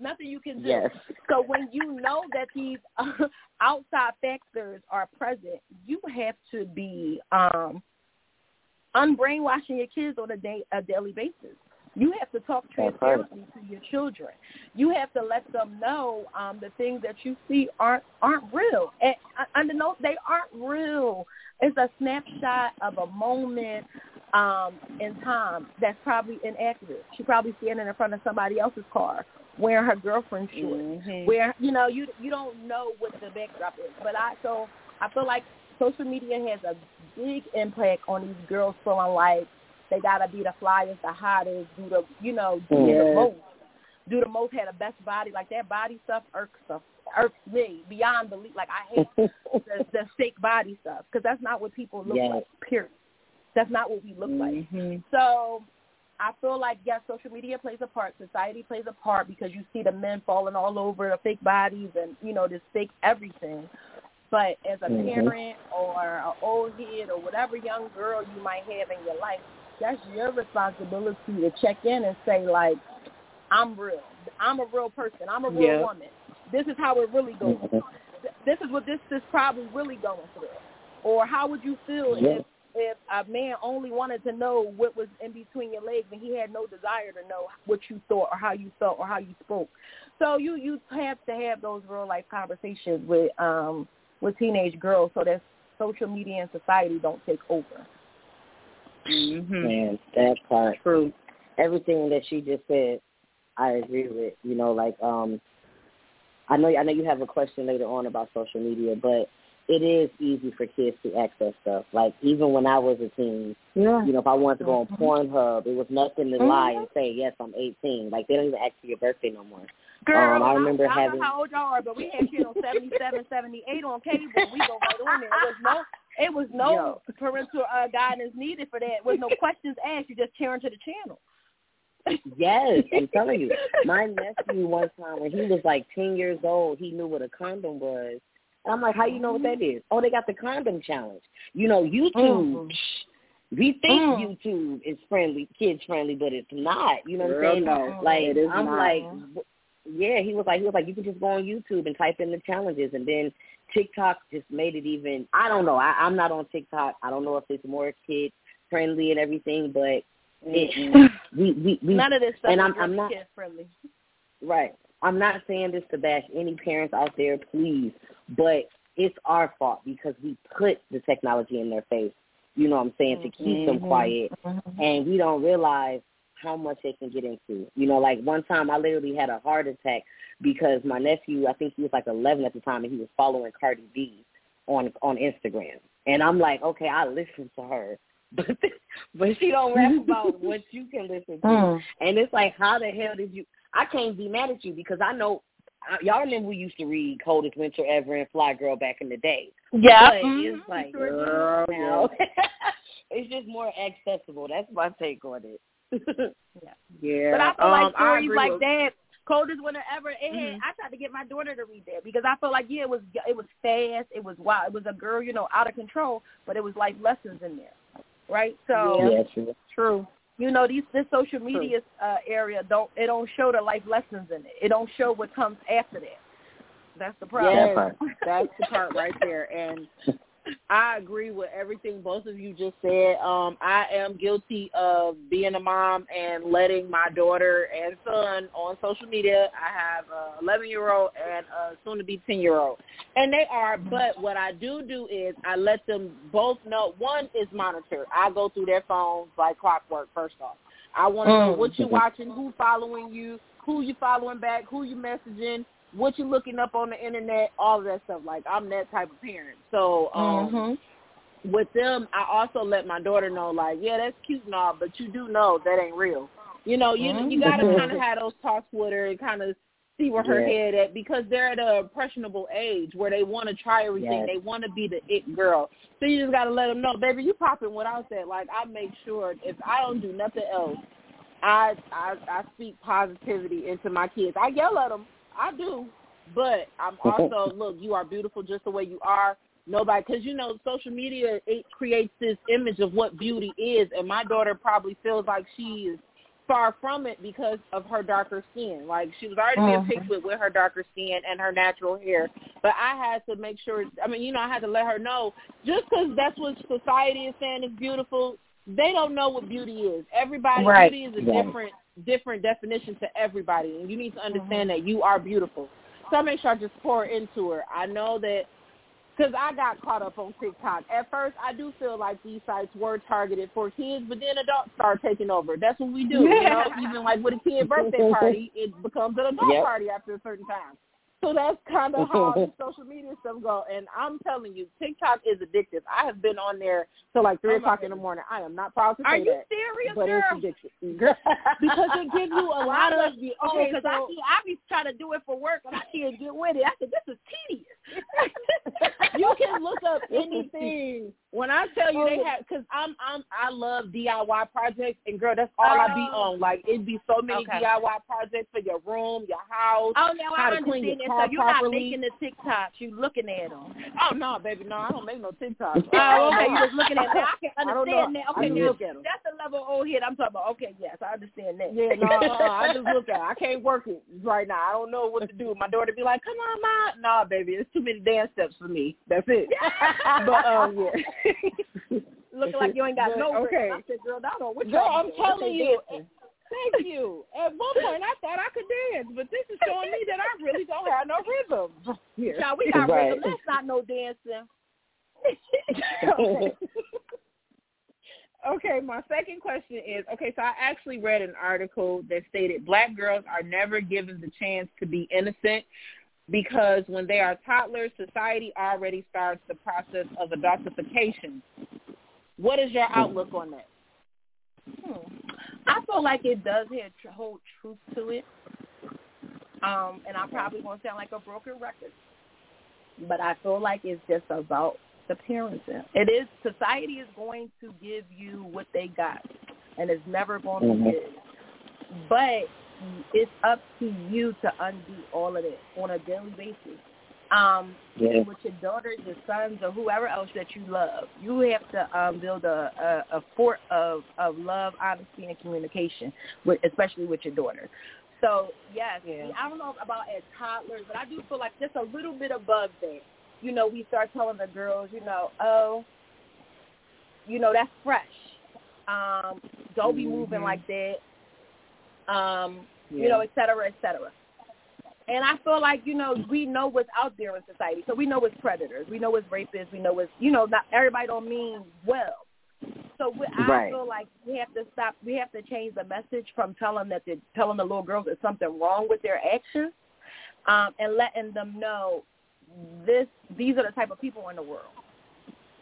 Nothing you can do. Yes. So when you know that these uh, outside factors are present, you have to be um, unbrainwashing your kids on a, day, a daily basis. You have to talk transparently to your children. You have to let them know um, the things that you see aren't aren't real. And under no, they aren't real. It's a snapshot of a moment um, in time that's probably inaccurate. She's probably standing in front of somebody else's car, wearing her girlfriend's shorts, mm-hmm. where, you know, you you don't know what the backdrop is. But I so I feel like social media has a big impact on these girls feeling like they gotta be the flyest, the hottest, do the you know do yes. the most, do the most, had the best body. Like that body stuff irks stuff irks me beyond belief. Like I hate the, the fake body stuff, because that's not what people look yes. like. Period. That's not what we look mm-hmm. like. So I feel like, yes, social media plays a part. Society plays a part, because you see the men falling all over the fake bodies and, you know, this fake everything. But as a mm-hmm. parent or an old head or whatever young girl you might have in your life, that's your responsibility to check in and say, like, I'm real. I'm a real person. I'm a real yeah. woman. This is how it really goes. Mm-hmm. This is what this is probably really going through. Or how would you feel yeah. if, if a man only wanted to know what was in between your legs and he had no desire to know what you thought or how you felt or how you spoke. So you, you have to have those real-life conversations with um, with teenage girls so that social media and society don't take over. Mm-hmm. And that part. True. Everything that she just said, I agree with. You know, like um, I know I know you have a question later on about social media, but it is easy for kids to access stuff. Like, even when I was a teen, yeah. you know, if I wanted to go on Pornhub, it was nothing to lie and say, yes, I'm eighteen. Like, they don't even ask for your birthday no more. Girl, um, I, remember I, I having... don't know how old y'all are, but we had kids on seventy-seven, seventy-eight on cable. We go right on there. It was no, it was no Yo. parental uh, guidance needed for that. There was no questions asked. You just tearing to the channel. Yes, I'm telling you. My nephew one time, when he was like ten years old, he knew what a condom was. I'm like, how you know what that is? Oh, they got the condom challenge. You know, YouTube, mm-hmm. we think mm. YouTube is friendly, kids friendly, but it's not. You know what Girl, I'm saying? No, like, I'm not. like, yeah, he was like, he was like, you can just go on YouTube and type in the challenges. And then TikTok just made it even, I don't know. I, I'm not on TikTok. I don't know if it's more kid friendly and everything, but it, we, we, we, none of this stuff and I'm, I'm not, kid friendly. Right. I'm not saying this to bash any parents out there, please, but it's our fault because we put the technology in their face, you know what I'm saying, to keep them quiet, and we don't realize how much they can get into. You know, like one time I literally had a heart attack because my nephew, I think he was like eleven at the time, and he was following Cardi B on on Instagram. And I'm like, okay, I listen to her. But but she don't rap about what you can listen to. Mm. And it's like, how the hell did you – I can't be mad at you because I know – y'all remember we used to read Coldest Winter Ever and Fly Girl back in the day. Yeah. But mm-hmm. it's like, girl, now. It's just more accessible. That's my take on it. yeah. yeah. But I feel like um, stories like with- that – Coldest Winter Ever. And mm-hmm. I tried to get my daughter to read that because I felt like, yeah, it was it was fast. It was wild. It was a girl, you know, out of control, but it was life lessons in there, right? So yeah, true. true. You know, these this social media uh, area don't it don't show the life lessons in it. It don't show what comes after that. That's the problem. Yes, that part. That's the part right there. And I agree with everything both of you just said. Um, I am guilty of being a mom and letting my daughter and son on social media. I have an eleven-year-old and a soon-to-be ten-year-old. And they are, but what I do do is I let them both know, one is monitored. I go through their phones like clockwork, first off. I want to know what you're watching, who following you, who you following back, who you messaging, what you looking up on the internet, all of that stuff. Like, I'm that type of parent. So um, mm-hmm. with them, I also let my daughter know, like, yeah, that's cute and all, but you do know that ain't real. You know, you mm-hmm. you got to kind of have those talks with her and kind of see where her yeah. head at, because they're at an impressionable age where they want to try everything. Yes. They want to be the it girl. So you just got to let them know, baby, you popping what I said. Like, I make sure if I don't do nothing else, I, I, I speak positivity into my kids. I yell at them. I do, but I'm also, look, you are beautiful just the way you are. Nobody, because, you know, social media, it creates this image of what beauty is, and my daughter probably feels like she is far from it because of her darker skin. Like, she was already mm-hmm. being picked with, with her darker skin and her natural hair, but I had to make sure, I mean, you know, I had to let her know, just because that's what society is saying is beautiful, they don't know what beauty is. Everybody, right. beauty is a yeah. different different definition to everybody, and you need to understand mm-hmm. that you are beautiful. So I make sure I just pour into her. I know that because I got caught up on TikTok. At first, I do feel like these sites were targeted for kids, but then adults start taking over. That's what we do. You know, even like with a kid birthday party, it becomes an adult yep. party after a certain time. So that's kind of how the social media stuff go. And I'm telling you, TikTok is addictive. I have been on there till like three oh o'clock in the morning. I am not proud to say that. Are you serious, but girl? It's addictive. Because it gives you a lot of the okay. Because so, I see, I be trying to do it for work, and I can't get with it. I said, this is tedious. You can look up anything. When I tell you they have, because I'm I'm I love D I Y projects, and girl, that's all oh. I be on. Like, it'd be so many okay. D I Y projects for your room, your house. Oh no, I understand it. So you're properly. Not making the TikToks. You looking at them. Oh, no, baby. No, I don't make no TikToks. Oh, okay. You're just looking at them. I can understand I that. Okay, now, look at them. That's the level of old head I'm talking about. Okay, yes, I understand that. Yeah, no, uh, I just look at it. I can't work it right now. I don't know what to do. My daughter be like, come on, Mom. Nah, baby, it's too many dance steps for me. That's it. But, um, yeah. Looking like you ain't got but, no okay. I said, girl, I don't know. Girl, I'm telling you. Dancing? Thank you. At one point, I thought I could dance, but this is showing me that I really don't have no rhythm. Yeah. Now, we got right. rhythm. That's not no dancing. okay. okay, my second question is, okay, so I actually read an article that stated black girls are never given the chance to be innocent. because when they are toddlers, society already starts the process of adultification. What is your outlook on that? Hmm. I feel like it does have whole truth to it. Um, and I probably won't sound like a broken record, but I feel like it's just about the parenting. It is, society is going to give you what they got, and it's never going to be good. But it's up to you to undo all of it on a daily basis. Um, yeah. With your daughters, your sons, or whoever else that you love, you have to um, build a, a, a fort of, of love, honesty, and communication, with, especially with your daughter. So, yes, yeah. I don't know about as toddlers, but I do feel like just a little bit above that. You know, we start telling the girls, you know, oh, you know, that's fresh. Um, don't mm-hmm. be moving like that. Um, yeah. You know, et cetera, et cetera. And I feel like, you know, we know what's out there in society. So we know it's predators. We know it's rapists. We know it's, you know, not everybody don't mean well. So we, I right. feel like we have to stop. We have to change the message from telling that they're telling the little girls there's something wrong with their actions, um, and letting them know this. These are the type of people in the world.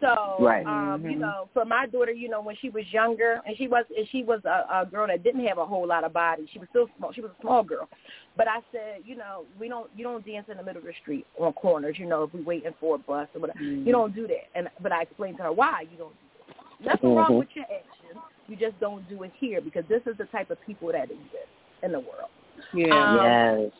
So right. um, mm-hmm. you know, for my daughter, you know, when she was younger, and she was and she was a, a girl that didn't have a whole lot of body. She was still small. She was a small girl. But I said, you know, we don't you don't dance in the middle of the street on corners. You know, if we're waiting for a bus or whatever, mm-hmm. you don't do that. And but I explained to her why you don't. Nothing mm-hmm. wrong with your actions. You just don't do it here because this is the type of people that exist in the world. Yeah. Um, yes.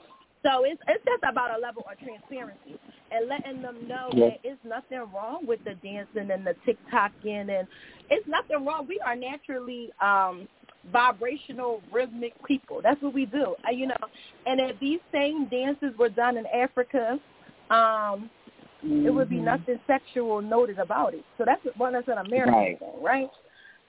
So it's it's just about a level of transparency and letting them know yes. that it's nothing wrong with the dancing and the TikToking, and it's nothing wrong. We are naturally um, vibrational, rhythmic people. That's what we do, you know. And if these same dances were done in Africa, um, Mm-hmm. it would be nothing sexual noted about it. So that's one that's an American right. thing, right?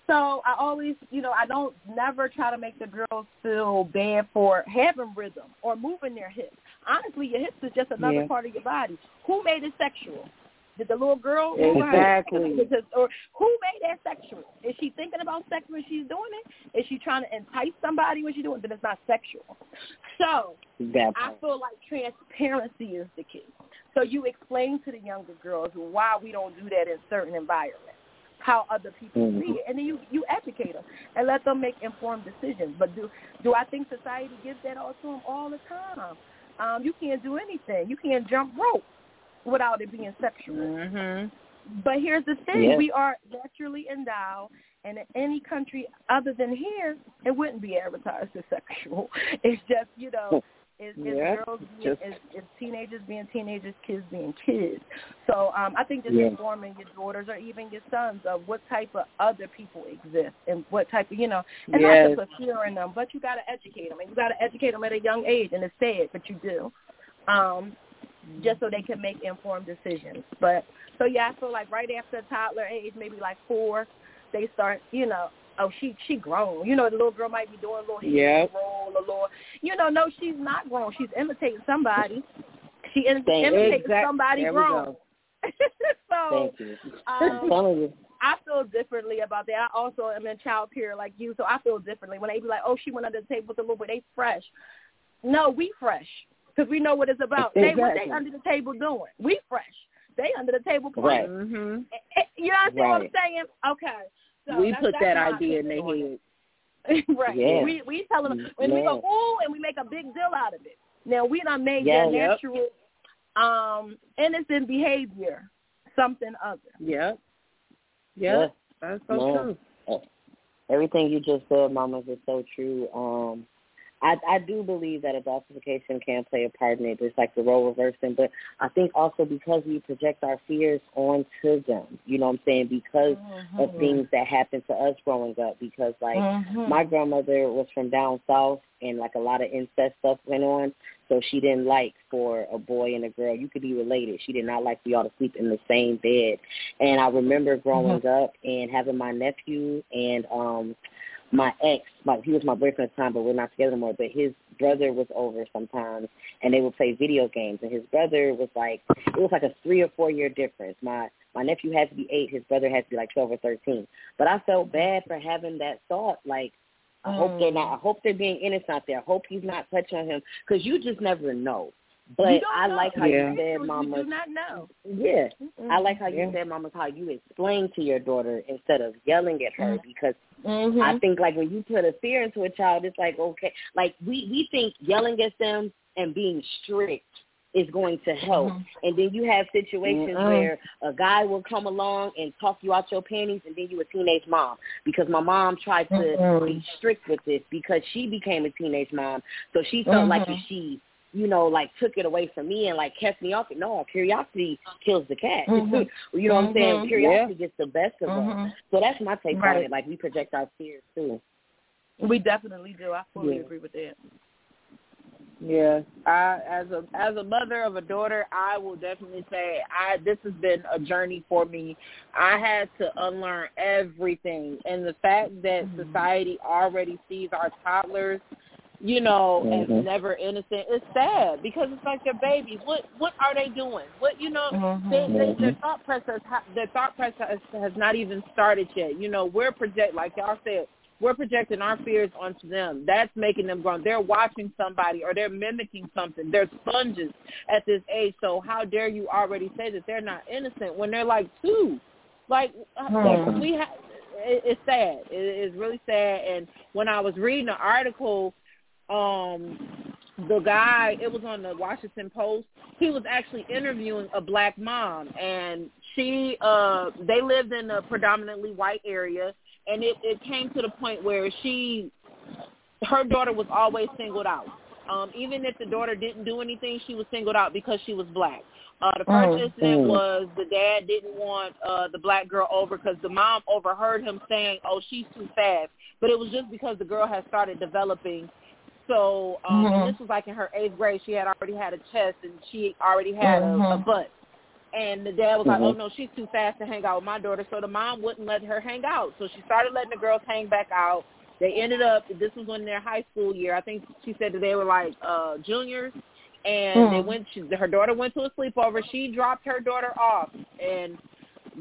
So I always, you know, I don't never try to make the girls feel bad for having rhythm or moving their hips. Honestly, your hips is just another yeah. part of your body. Who made it sexual? Did the little girl? Exactly. Or who made that sexual? Is she thinking about sex when she's doing it? Is she trying to entice somebody when she's doing it? Then it's not sexual. So exactly. I feel like transparency is the key. So you explain to the younger girls why we don't do that in certain environments, how other people mm-hmm. see it, and then you, you educate them and let them make informed decisions. But do do I think society gives that all to them all the time? Um, you can't do anything. You can't jump rope without it being sexual. Mm-hmm. But here's the thing. Yes. We are naturally endowed, and in any country other than here, it wouldn't be advertised as sexual. It's just, you know, it's, it's yeah. girls being, it's, it's teenagers being teenagers, kids being kids. So um, I think just yeah. informing your daughters or even your sons of what type of other people exist and what type of, you know, and yes. not just fearing them, but you got to educate them. And you got to educate them at a young age, and it's sad, but you do. Um just so they can make informed decisions. But so, yeah, I feel like right after toddler age, maybe like four, they start, you know, oh, she she grown. You know, the little girl might be doing a little yep. roll, a little, you know, no, she's not grown. She's imitating somebody. She is imitating exactly. somebody grown. So um, I feel differently about that. I also am in child care like you, so I feel differently. When they be like, oh, she went under the table with a little bit, they fresh. No, we fresh. Because we know what it's about. Exactly. They what they under the table doing. We fresh. They under the table playing. Right. Mm-hmm. You understand right. what I'm saying? Okay. So we that's, put that's that idea in their head. Right. Yes. We we tell them when yes. we go ooh and we make a big deal out of it. Now we done made yes. their natural, yep. um, innocent behavior something other. Yep. Yep. Yes. That's so yes. true. Everything you just said, Mama, is so true. Um. I, I do believe that adultification can play a part in it. It's like the role reversing. But I think also because we project our fears onto them, you know what I'm saying, because mm-hmm. of things that happened to us growing up. Because, like, mm-hmm. my grandmother was from down south, and, like, a lot of incest stuff went on. So she didn't like for a boy and a girl. You could be related. She did not like we all to sleep in the same bed. And I remember growing mm-hmm. up and having my nephew and – um my ex, my, he was my boyfriend at the time, but we're not together anymore, but his brother was over sometimes, and they would play video games. And his brother was like, it was like a three- or four-year difference. My my nephew had to be eight. His brother had to be like twelve or thirteen. But I felt bad for having that thought, like, I mm. hope they're not, I hope they're being innocent out there. I hope he's not touching on him, because you just never know. But I like how yeah. you said, Mama. You do not know. Yeah. Mm-hmm. I like how you yeah. said, Mama, how you explain to your daughter instead of yelling at her, because mm-hmm. I think, like, when you put a fear into a child, it's like, okay. Like, we, we think yelling at them and being strict is going to help. Mm-hmm. And then you have situations mm-hmm. where a guy will come along and talk you out your panties, and then you a teenage mom. Because my mom tried to mm-hmm. be strict with this because she became a teenage mom. So she felt mm-hmm. like if she, you know, like took it away from me and like kept me off. No, curiosity kills the cat. Mm-hmm. You know what I'm saying? Mm-hmm. Curiosity yeah. gets the best of mm-hmm. us. So that's my take right. on it. Like, we project our fears too. We definitely do. I fully yeah. agree with that. Yeah, I, as a as a mother of a daughter, I will definitely say I this has been a journey for me. I had to unlearn everything, and the fact that mm-hmm. society already sees our toddlers, you know, mm-hmm. as never innocent, it's sad, because it's like they're babies. What what are they doing? What you know, mm-hmm. they, they, their thought process their thought process has not even started yet. You know, we're project like y'all said. We're projecting our fears onto them. That's making them grown. They're watching somebody or they're mimicking something. They're sponges at this age. So how dare you already say that they're not innocent when they're like two? Like, mm. we ha- it, it's sad. It, it's really sad. And when I was reading an article, um, the guy, it was on the Washington Post, he was actually interviewing a black mom. And she, uh, they lived in a predominantly white area. And it, it came to the point where she, her daughter was always singled out. Um, even if the daughter didn't do anything, she was singled out because she was black. Uh, the first oh, incident oh. was the dad didn't want uh, the black girl over because the mom overheard him saying, oh, she's too fast. But it was just because the girl had started developing. So um, mm-hmm. and this was like in her eighth grade. She had already had a chest and she already had mm-hmm. a, a butt. And the dad was like, mm-hmm. oh, no, she's too fast to hang out with my daughter. So the mom wouldn't let her hang out. So she started letting the girls hang back out. They ended up, this was in their high school year. I think she said that they were like uh, juniors. And mm-hmm. they went. She, her daughter went to a sleepover. She dropped her daughter off. And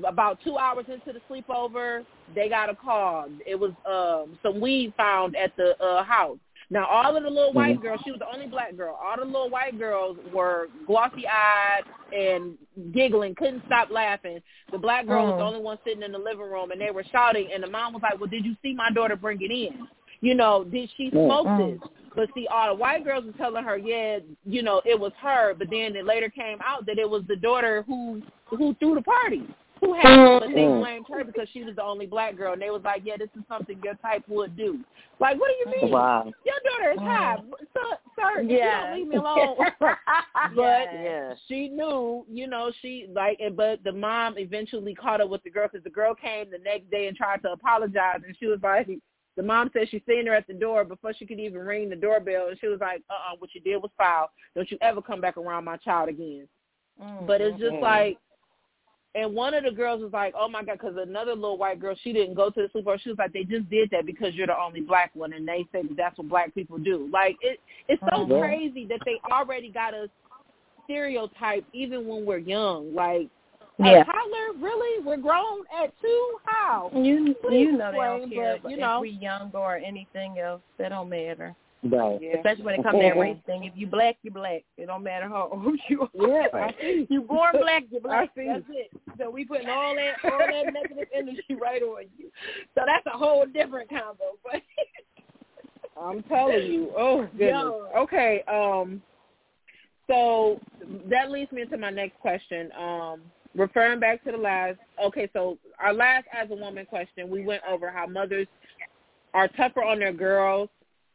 about two hours into the sleepover, they got a call. It was um, some weed found at the uh, house. Now, all of the little white girls, she was the only black girl, all the little white girls were glossy-eyed and giggling, couldn't stop laughing. The black girl was the only one sitting in the living room, and they were shouting, and the mom was like, well, did you see my daughter bring it in? You know, did she smoke this? But see, all the white girls were telling her, yeah, you know, it was her, but then it later came out that it was the daughter who, who threw the party. Who had it, but they blamed her because she was the only black girl. And they was like, yeah, this is something your type would do. Like, what do you mean? Wow. Your daughter is high. So, sir, yeah. you don't leave me alone. But yeah. she knew, you know, she, like, but the mom eventually caught up with the girl because the girl came the next day and tried to apologize. And she was like, the mom said she seen her at the door before she could even ring the doorbell. And she was like, uh-uh, what you did was foul. Don't you ever come back around my child again. Mm-hmm. But it's just like, and one of the girls was like, oh, my God, because another little white girl, she didn't go to the sleepover. She was like, they just did that because you're the only black one, and they said that's what black people do. Like, it, it's so yeah. crazy that they already got us stereotyped even when we're young. Like, yeah. a toddler, really? We're grown at two? How? You, you know they don't care, but, you know, if we're young or anything else, that don't matter. Right. Yeah. Especially when it comes to that race thing. If you black, you black. It don't matter how old you are. Yeah, you born black, you black. That's it. So we putting all that all that negative energy right on you. So that's a whole different combo. But I'm telling you, oh goodness. Yo. Okay. Um. So that leads me into my next question. Um. Referring back to the last. Okay. So our last as a woman question, we went over how mothers are tougher on their girls.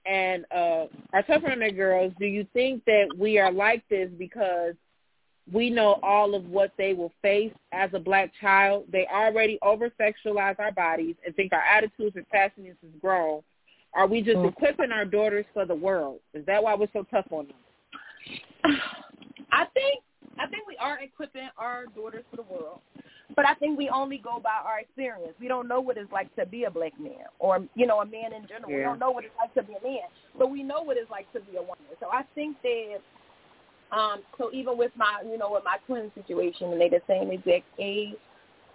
And uh, are tougher on their girls. Do you think that we are like this because we know all of what they will face as a black child? They already over-sexualize our bodies and think our attitudes and fastness is grown. Are we just mm-hmm. equipping our daughters for the world? Is that why we're so tough on them? I think I think we are equipping our daughters for the world. But I think we only go by our experience. We don't know what it's like to be a black man or, you know, a man in general. Yeah. We don't know what it's like to be a man, but we know what it's like to be a woman. So I think that, um, so even with my, you know, with my twin situation and they the same exact age,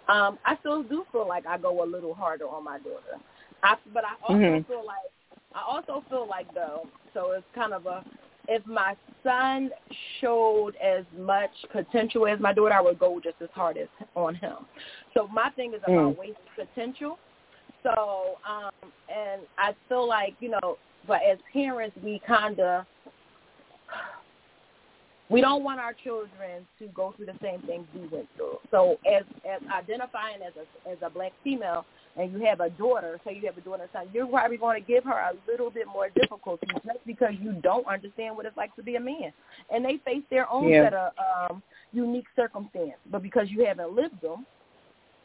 um, I still do feel like I go a little harder on my daughter. I, but I also mm-hmm. feel like, I also feel like though, so it's kind of a, if my son showed as much potential as my daughter, I would go just as hard as on him. So my thing is about mm. wasting potential. So, um, and I feel like, you know, but as parents, we kind of, we don't want our children to go through the same things we went through. So as, as identifying as a, as a black female, and you have a daughter, so you have a daughter and son, you're probably going to give her a little bit more difficulty just because you don't understand what it's like to be a man. And they face their own yeah. set of um, unique circumstances. But because you haven't lived them,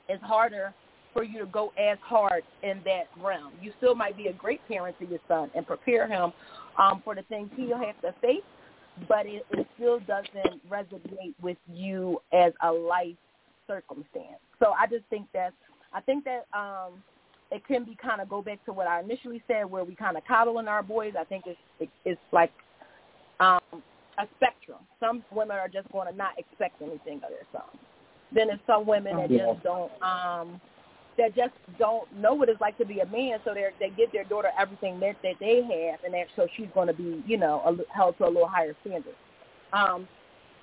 it's harder for you to go as hard in that realm. You still might be a great parent to your son and prepare him um, for the things he'll have to face, but it, it still doesn't resonate with you as a life circumstance. So I just think that I think that um, it can be kind of go back to what I initially said, where we kind of coddling our boys. I think it's it, it's like um, a spectrum. Some women are just going to not expect anything of their son. Then there's some women that yeah. just don't um, that just don't know what it's like to be a man, so they they give their daughter everything that, that they have, and so she's going to be, you know, a, held to a little higher standard. Um,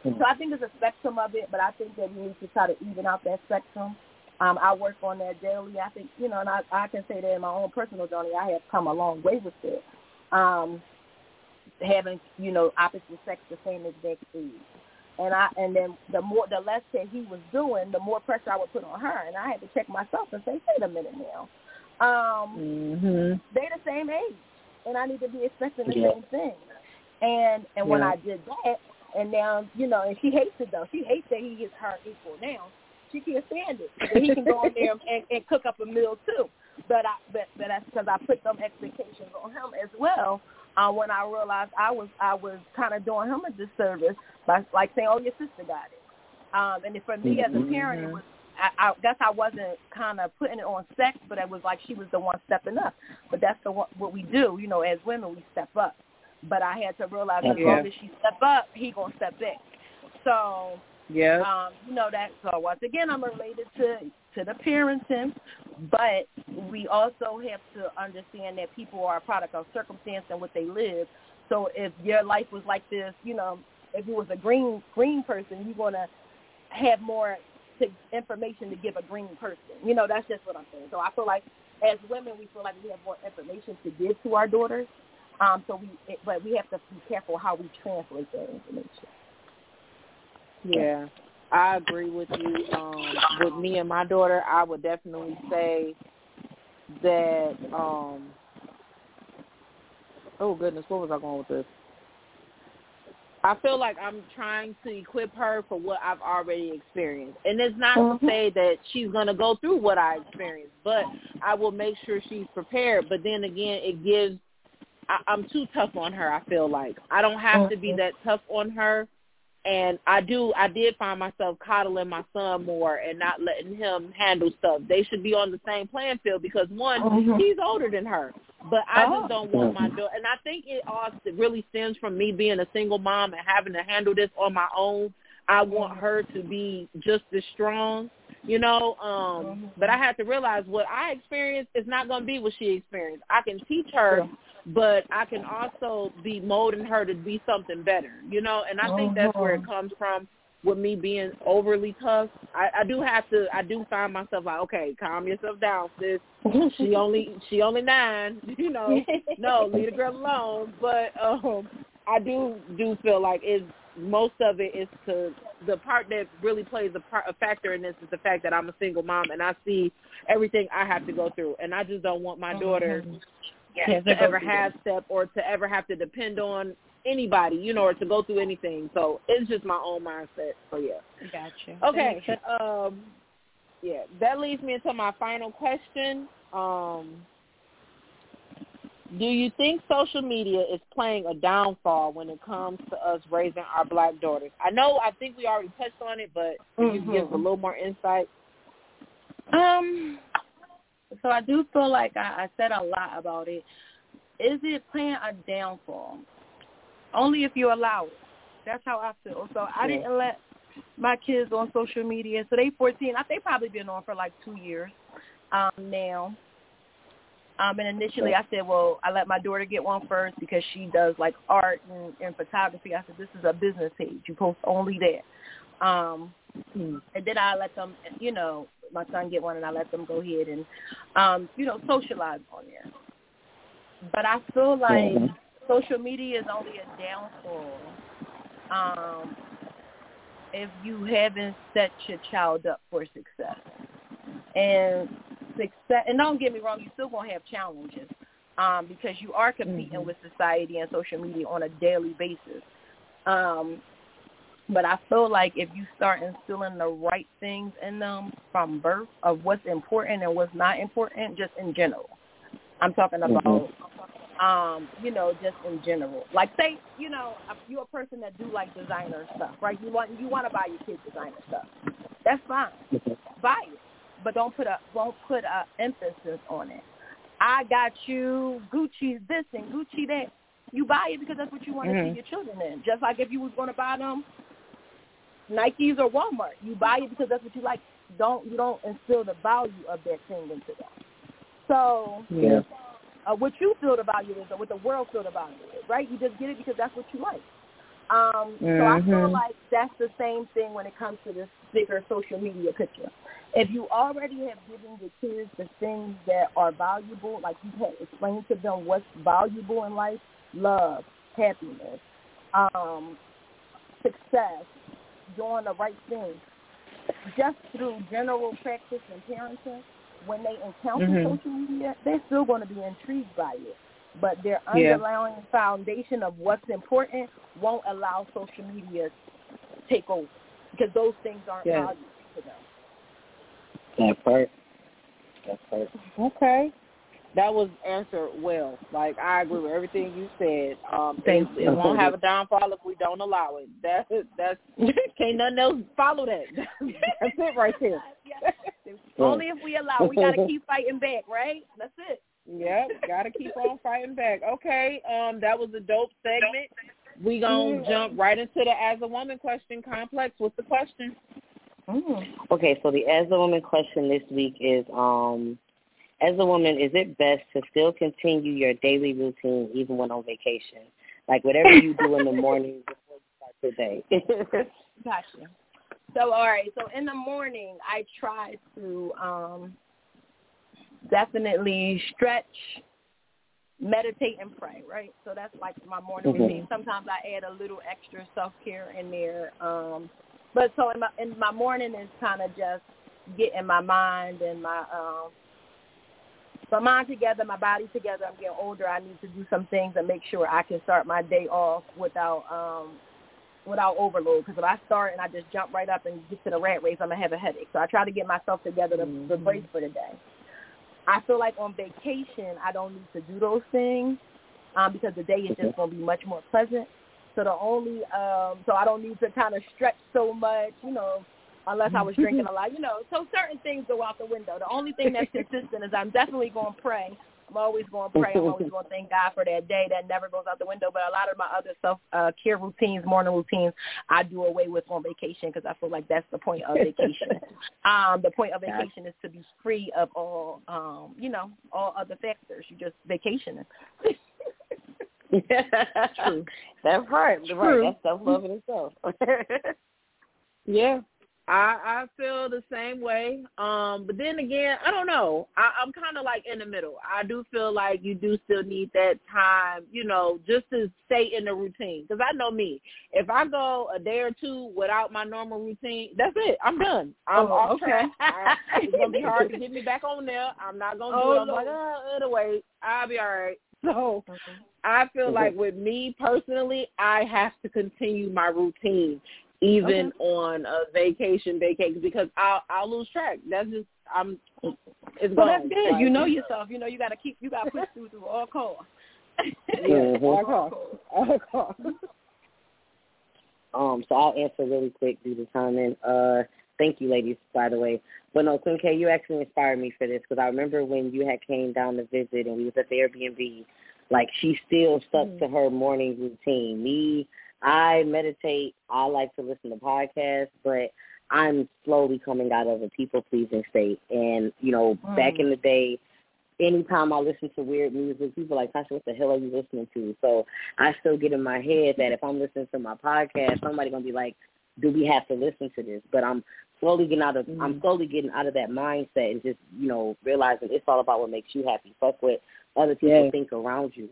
mm-hmm. So I think there's a spectrum of it, but I think that we need to try to even out that spectrum. Um, I work on that daily. I think, you know, and I, I can say that in my own personal journey, I have come a long way with it. Um, having, you know, opposite sex the same exact age, and I and then the more the less that he was doing, the more pressure I would put on her, and I had to check myself and say, wait a minute now, um, mm-hmm. they're the same age, and I need to be expecting the yeah. same thing. And and yeah. when I did that, and now, you know, and she hates it though. She hates that he is her equal now. She can't stand it. And he can go in there and, and cook up a meal too. But I, but, but that's because I put some expectations on him as well. Uh, when I realized I was I was kind of doing him a disservice by like saying, "Oh, your sister got it." Um, and for me as a parent, it was I, I guess I wasn't kind of putting it on sex, but it was like she was the one stepping up. But that's the one, what we do, you know, as women, we step up. But I had to realize okay. as long as she step up, he gonna step back. So. Yeah, um, you know that. So once again, I'm related to to the parenting, but we also have to understand that people are a product of circumstance and what they live. So if your life was like this, you know, if you was a green green person, you're gonna have more to, information to give a green person. You know, that's just what I'm saying. So I feel like as women, we feel like we have more information to give to our daughters. Um, so we, it, but we have to be careful how we translate that information. Yeah, I agree with you. Um, with me and my daughter, I would definitely say that, um, oh, goodness, where was I going with this? I feel like I'm trying to equip her for what I've already experienced. And it's not mm-hmm. to say that she's going to go through what I experienced, but I will make sure she's prepared. But then again, it gives I, I'm too tough on her, I feel like. I don't have mm-hmm. to be that tough on her. And I do, I did find myself coddling my son more and not letting him handle stuff. They should be on the same playing field because, one, mm-hmm. he's older than her. But I oh. just don't want my daughter. And I think it all really stems from me being a single mom and having to handle this on my own. I want her to be just as strong, you know. Um, mm-hmm. But I had to realize what I experienced is not going to be what she experienced. I can teach her. Yeah. But I can also be molding her to be something better, you know, and I think that's where it comes from with me being overly tough. I, I do have to, I do find myself like, okay, calm yourself down, sis. She only, she only nine, you know, no, leave the girl alone. But um, I do, do feel like it's, most of it is to the part that really plays a, part, a factor in this is the fact that I'm a single mom and I see everything I have to go through. And I just don't want my daughter mm-hmm. Yes, to ever have step or to ever have to depend on anybody, you know, or to go through anything. So it's just my own mindset. So, yeah. Gotcha. Okay. Um, yeah, that leads me into my final question. Um, do you think social media is playing a downfall when it comes to us raising our black daughters? I know I think we already touched on it, but can mm-hmm. you give a little more insight? Um. So I do feel like I, I said a lot about it. Is it playing a downfall? Only if you allow it. That's how I feel. So I didn't let my kids on social media. So they fourteen. I think they've probably been on for like two years um, now. Um, and initially I said, well, I let my daughter get one first because she does like art and, and photography. I said, this is a business page. You post only there. Um, mm-hmm. And then I let them, you know, my son get one and I let them go ahead and, um, you know, socialize on there. But I feel like mm-hmm. social media is only a downfall um, if you haven't set your child up for success. And success, and don't get me wrong, you're still going to have challenges um, because you are competing mm-hmm. with society and social media on a daily basis. Um, but I feel like if you start instilling the right things in them from birth of what's important and what's not important, just in general. I'm talking about, mm-hmm. um, you know, just in general. Like, say, you know, you're a person that do like designer stuff, right? You want you want to buy your kids designer stuff. That's fine. Buy it. But don't put a won't put a emphasis on it. I got you Gucci this and Gucci that. You buy it because that's what you want to mm-hmm. see your children in. Just like if you was going to buy them Nikes or Walmart, you buy it because that's what you like. Don't you don't instill the value of that thing into them. So yeah. uh, what you feel the value is, or what the world feel the value is, right? You just get it because that's what you like. Um, mm-hmm. So I feel like that's the same thing when it comes to this bigger social media picture. If you already have given your kids the things that are valuable, like you have explained to them what's valuable in life, love, happiness, um, success, doing the right thing, just through general practice and parenting, when they encounter mm-hmm. social media, they're still going to be intrigued by it. But their underlying yeah. foundation of what's important won't allow social media to take over because those things aren't yeah. valuable to them. That part. That part. Okay. That was answered well. Like, I agree with everything you said. Um, Thank it, you. It won't have a downfall if we don't allow it. That, that's, can't nothing else follow that. That's it right there. Yeah. Only if we allow. We got to keep fighting back, right? That's it. Yep, got to keep on fighting back. Okay, um, that was a dope segment. We going to jump right into the As a Woman question. Complex, what's the question? Mm. Okay, so the As a Woman question this week is, um, as a woman, is it best to still continue your daily routine even when on vacation? Like whatever you do in the morning before you start the day. Gotcha. So, all right, so in the morning, I try to um, definitely stretch, meditate, and pray, right? So that's like my morning mm-hmm. routine. Sometimes I add a little extra self-care in there. Um, but so in my, in my morning is kind of just getting my mind and my um, my mind together, my body together. I'm getting older. I need to do some things and make sure I can start my day off without um, – without overload, because if I start and I just jump right up and get to the rat race, I'm going to have a headache. So I try to get myself together to, mm-hmm. to brace for the day. I feel like on vacation, I don't need to do those things um, because the day is just going to be much more pleasant. So the only, um, so I don't need to kind of stretch so much, you know, unless I was drinking a lot, you know. So certain things go out the window. The only thing that's consistent is I'm definitely going to pray. I'm always going to pray. I'm always going to thank God for that day. That never goes out the window. But a lot of my other self-care uh, routines, morning routines, I do away with on vacation because I feel like that's the point of vacation. um, the point of vacation is to be free of all, um, you know, all other factors. You just vacationing. True. That's right. That's right. That's self-love in itself. Yeah. I, I feel the same way, um, but then again, I don't know. I, I'm kind of like in the middle. I do feel like you do still need that time, you know, just to stay in the routine. Because I know me. If I go a day or two without my normal routine, that's it. I'm done. I'm oh, off okay. track. I, it's going to be hard to get me back on there. I'm not going to oh, do it. I'm no. like, oh, it'll wait. I'll be all right. So okay. I feel okay. like with me personally, I have to continue my routine. Even okay. on a vacation, vacation, because I'll, I'll lose track. That's just, I'm, it's well, that's good. Like, you know yourself. You know, you got to keep, you got to push through through all costs. Yeah, all costs. All costs. Um, so I'll answer really quick due to time. And uh, thank you, ladies, by the way. But no, Queen K, you actually inspired me for this because I remember when you had came down to visit and we was at the Airbnb, like she still stuck mm-hmm. to her morning routine. Me, I meditate. I like to listen to podcasts, but I'm slowly coming out of a people-pleasing state. And, you know, mm. back in the day, anytime I listen to weird music, people are like, Tasha, what the hell are you listening to? So I still get in my head that if I'm listening to my podcast, somebody's going to be like, do we have to listen to this? But I'm slowly getting out of mm-hmm. I'm slowly getting out of that mindset and just, you know, realizing it's all about what makes you happy. Fuck what other people yeah. think around you.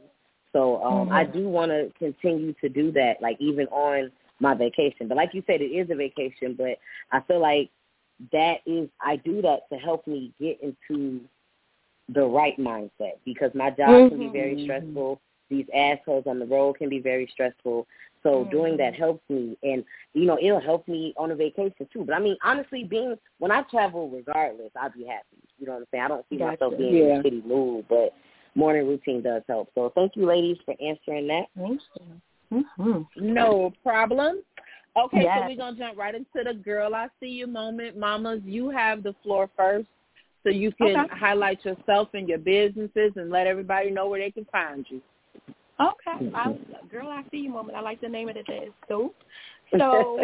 So um, mm-hmm. I do want to continue to do that, like even on my vacation. But like you said, it is a vacation, but I feel like that is, I do that to help me get into the right mindset, because my job mm-hmm. can be very stressful. These assholes on the road can be very stressful. So mm. doing that helps me, and, you know, it'll help me on a vacation too. But, I mean, honestly, being when I travel regardless, I'll be happy. You know what I'm saying? I don't see gotcha. myself being yeah. in a shitty mood, but morning routine does help. So thank you, ladies, for answering that. Mm-hmm. No problem. Okay, yes. So we're going to jump right into the girl I see you moment. Mamas, you have the floor first, so you can okay. highlight yourself and your businesses and let everybody know where they can find you. Okay. I, girl, I see you moment. I like the name of it. That is dope. So,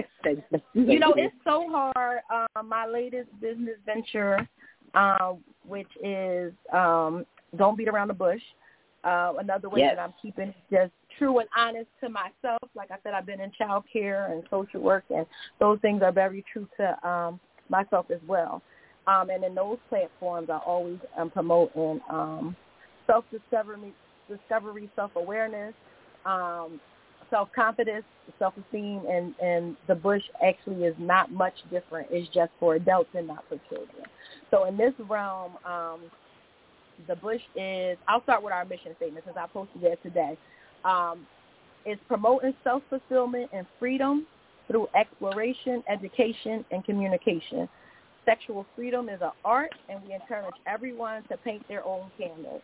you know, it's so hard. Uh, my latest business venture, uh, which is um, Don't Beat Around the Bush. Uh, another way yes. that I'm keeping just true and honest to myself. Like I said, I've been in child care and social work, and those things are very true to um, myself as well. Um, and in those platforms, I always am promoting um, self-discovery, discovery, self-awareness, um, self-confidence, self-esteem, and, and the bush actually is not much different. It's just for adults and not for children. So in this realm, um, the bush is, I'll start with our mission statement since I posted that today. Um, it's promoting self-fulfillment and freedom through exploration, education, and communication. Sexual freedom is an art, and we encourage everyone to paint their own canvas.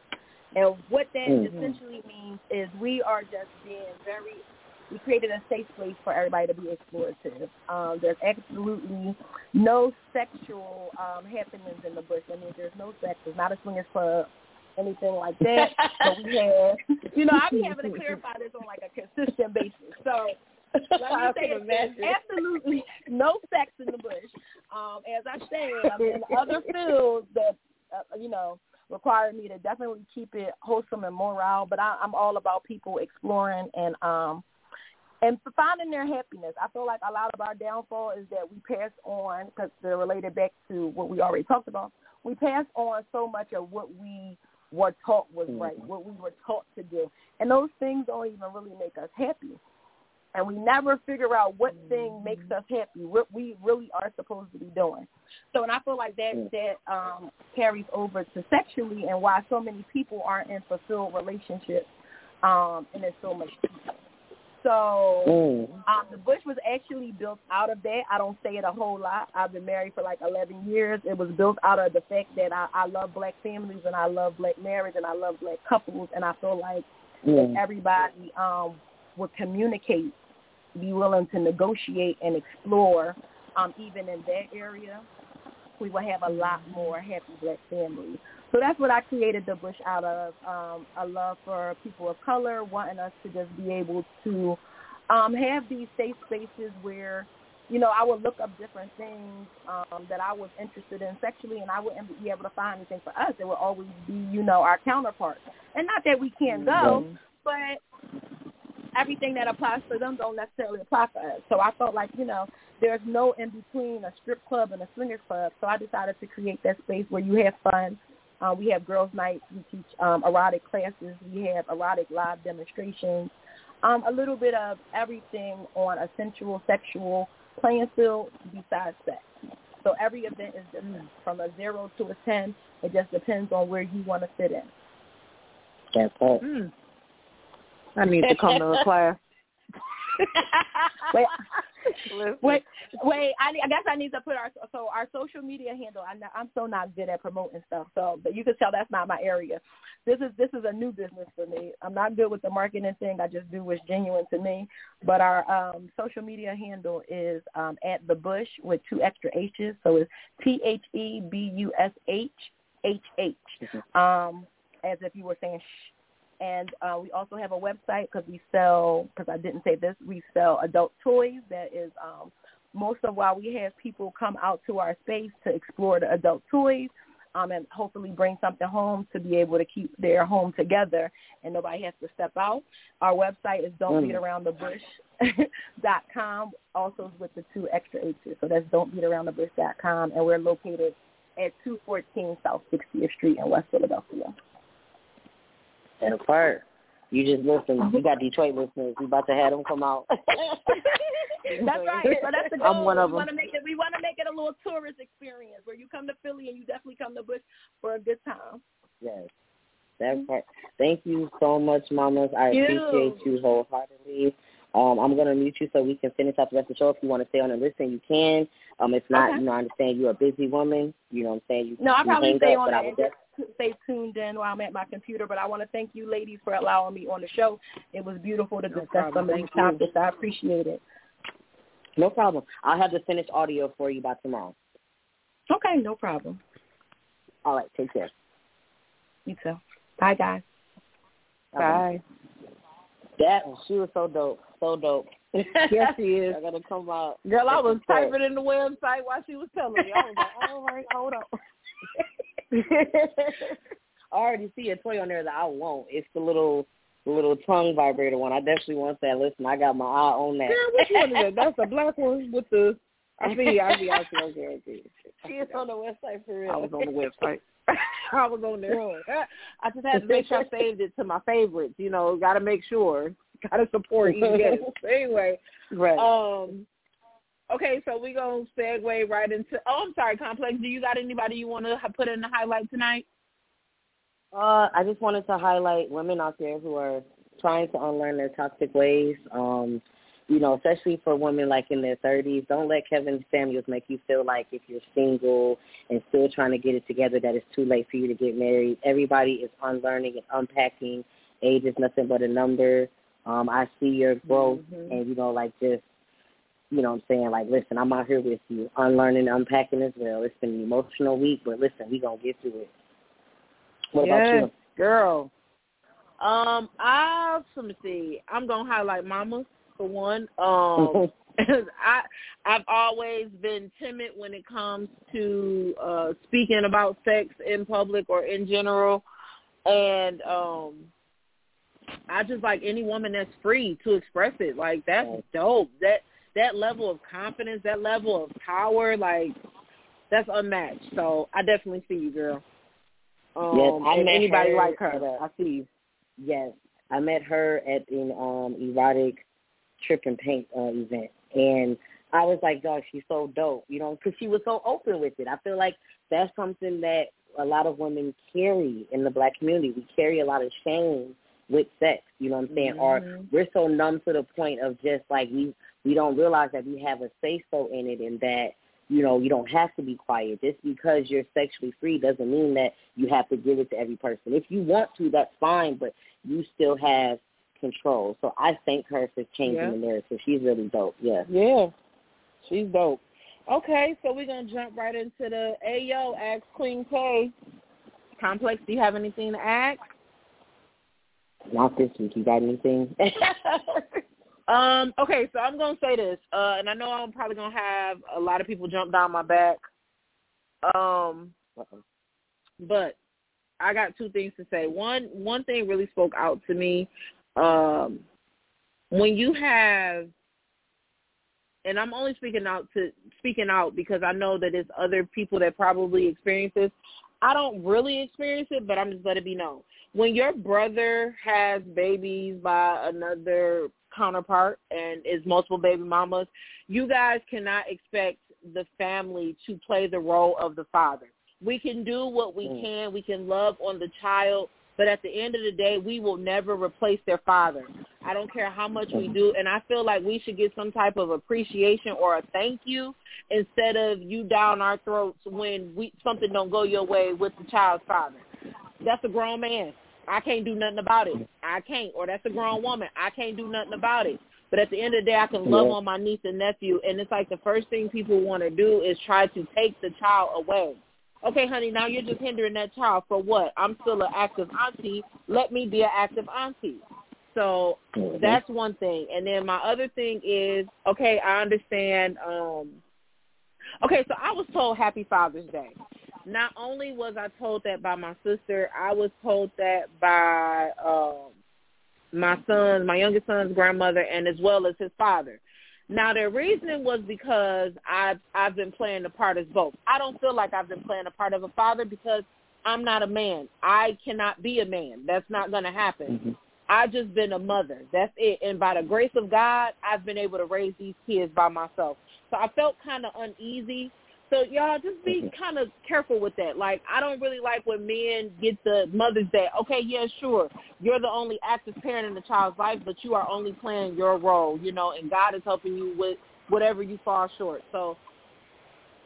And what that mm-hmm. essentially means is we are just being very, we created a safe place for everybody to be explorative. Um, there's absolutely no sexual um, happenings in the bush. I mean, there's no sex. It's not a swingers club, anything like that. But we have, you know, I'll be having to clarify this on like a consistent basis. So let me say it, there's absolutely no sex in the bush. Um, as I said, I mean, other fields that, uh, you know, required me to definitely keep it wholesome and moral, but I, I'm all about people exploring and um and finding their happiness. I feel like a lot of our downfall is that we pass on, because they're related back to what we already talked about, we pass on so much of what we were taught was right, what we were taught to do. And those things don't even really make us happy. And we never figure out what thing makes us happy, what we really are supposed to be doing. So, and I feel like that that um, carries over to sexually, and why so many people aren't in fulfilled relationships, um, and there's so much people. So um, the bush was actually built out of that. I don't say it a whole lot. I've been married for like eleven years. It was built out of the fact that I, I love black families, and I love black marriage, and I love black couples, and I feel like yeah. if everybody um, would communicate, be willing to negotiate and explore, um, even in that area, we will have a lot more happy black families. So that's what I created the bush out of, um, a love for people of color, wanting us to just be able to um, have these safe spaces where, you know, I would look up different things um, that I was interested in sexually, and I wouldn't be able to find anything for us. It would always be, you know, our counterparts. And not that we can't go, but everything that applies for them don't necessarily apply for us. So I felt like, you know, there's no in-between a strip club and a swingers club. So I decided to create that space where you have fun. Uh, we have girls' nights. We teach um, erotic classes. We have erotic live demonstrations. Um, a little bit of everything on a sensual, sexual playing field besides sex. So every event is different. From a zero to a ten. It just depends on where you want to fit in. That's it. Mm. I need to come to the choir. wait, wait, wait! I, I guess I need to put our so our social media handle. I'm not, I'm so not good at promoting stuff. So, but you can tell that's not my area. This is this is a new business for me. I'm not good with the marketing thing. I just do what's genuine to me. But our um, social media handle is um, at the bush with two extra H's. So it's T H E B U S H H H. As if you were saying shh. And uh, we also have a website because we sell, because I didn't say this, we sell adult toys. That is um, most of why we have people come out to our space to explore the adult toys. um, and hopefully bring something home to be able to keep their home together and nobody has to step out. Our website is don't beat around the bush dot com, also with the two extra H's. So that's don't beat around the bush dot com, and we're located at two fourteen South sixtieth Street in West Philadelphia. And a part. You just listen. You got Detroit listeners. We about to have them come out. That's right. So that's the goal. I'm one of them. We want to make it, we want to make it a little tourist experience where you come to Philly and you definitely come to Bush for a good time. Yes. That's right. Thank you so much, mamas. I you. appreciate you wholeheartedly. Um, I'm going to mute you so we can finish up the rest of the show. If you want to stay on and listen, you can. Um, if not, okay. you know, I understand you're a busy woman. You know what I'm saying? You, no, I'll probably stay up, on and just stay tuned in while I'm at my computer. But I want to thank you ladies for allowing me on the show. It was beautiful to discuss some of these topics. I appreciate it. No problem. I'll have the finished audio for you by tomorrow. Okay, no problem. All right, take care. You too. Bye, guys. Bye. Bye. That one, she was so dope. So dope. Yes, she is. I gotta come out. Girl, I was typing part. in the website while she was telling me. I was like, all right, hold on. I already see a toy on there that I want. It's the little the little tongue vibrator one. I definitely want that. Listen, I got my eye on that. Girl, which one is that? That's the black one with the. I mean, I mean, I can guarantee. She is on the website for real. I was on the website. I was on there. I just had to make sure I saved it to my favorites. You know, got to make sure. Got to support you. Yes. Anyway. Right. Um, okay, so we're going to segue right into – oh, I'm sorry, Complex. Do you got anybody you want to put in the highlight tonight? Uh, I just wanted to highlight women out there who are trying to unlearn their toxic ways, um, you know, especially for women like in their thirties. Don't let Kevin Samuels make you feel like if you're single and still trying to get it together that it's too late for you to get married. Everybody is unlearning and unpacking. Age is nothing but a number. Um, I see your growth, mm-hmm. and, you know, like just, you know what I'm saying, like, listen, I'm out here with you, unlearning, unpacking as well. It's been an emotional week, but, listen, we're going to get through it. What yes, about you? Girl. Um, I, let me see. I'm going to highlight mama, for one. Um, I, I've always been timid when it comes to uh, speaking about sex in public or in general, and um I just like any woman that's free to express it. Like, that's dope. That that level of confidence, that level of power, like, that's unmatched. So I definitely see you, girl. Um, yes, I met anybody her, like her, uh, I see you. Yes, I met her at an um, erotic trip and paint uh, event, and I was like, dog, she's so dope, you know, because she was so open with it. I feel like that's something that a lot of women carry in the black community. We carry a lot of shame with sex, you know what I'm saying, mm-hmm. or we're so numb to the point of just like we, we don't realize that we have a say-so in it and that, you know, you don't have to be quiet. Just because you're sexually free doesn't mean that you have to give it to every person. If you want to, that's fine, but you still have control. So I thank her for changing yeah. the narrative. She's really dope, yeah. Yeah, she's dope. Okay, so we're going to jump right into the Ayo, Ask Queen K. Complex, do you have anything to ask? Not this week. You got anything? um. Okay, so I'm going to say this, uh, and I know I'm probably going to have a lot of people jump down my back, Um. Uh-oh. but I got two things to say. One one thing really spoke out to me. Um, when you have, and I'm only speaking out to speaking out because I know that there's other people that probably experience this. I don't really experience it, but I'm just letting it be known. When your brother has babies by another counterpart and is multiple baby mamas, you guys cannot expect the family to play the role of the father. We can do what we can. We can love on the child, but at the end of the day, we will never replace their father. I don't care how much we do, and I feel like we should get some type of appreciation or a thank you instead of you down our throats when we something don't go your way with the child's father. That's a grown man. I can't do nothing about it. I can't. Or that's a grown woman. I can't do nothing about it. But at the end of the day, I can love yeah. on my niece and nephew, and it's like the first thing people want to do is try to take the child away. Okay, honey, now you're just hindering that child for what? I'm still an active auntie. Let me be an active auntie. So mm-hmm. that's one thing. And then my other thing is, okay, I understand. Um, okay, so I was told Happy Father's Day. not only was I told that by my sister, I was told that by um, my son, my youngest son's grandmother, and as well as his father. Now, their reasoning was because I've, I've been playing the part as both. I don't feel like I've been playing the part of a father because I'm not a man. I cannot be a man. That's not going to happen. Mm-hmm. I've just been a mother. That's it. And by the grace of God, I've been able to raise these kids by myself. So I felt kind of uneasy. So, y'all, just be kind of careful with that. Like, I don't really like when men get the mothers that, okay, yeah, sure, you're the only active parent in the child's life, but you are only playing your role, you know, and God is helping you with whatever you fall short. So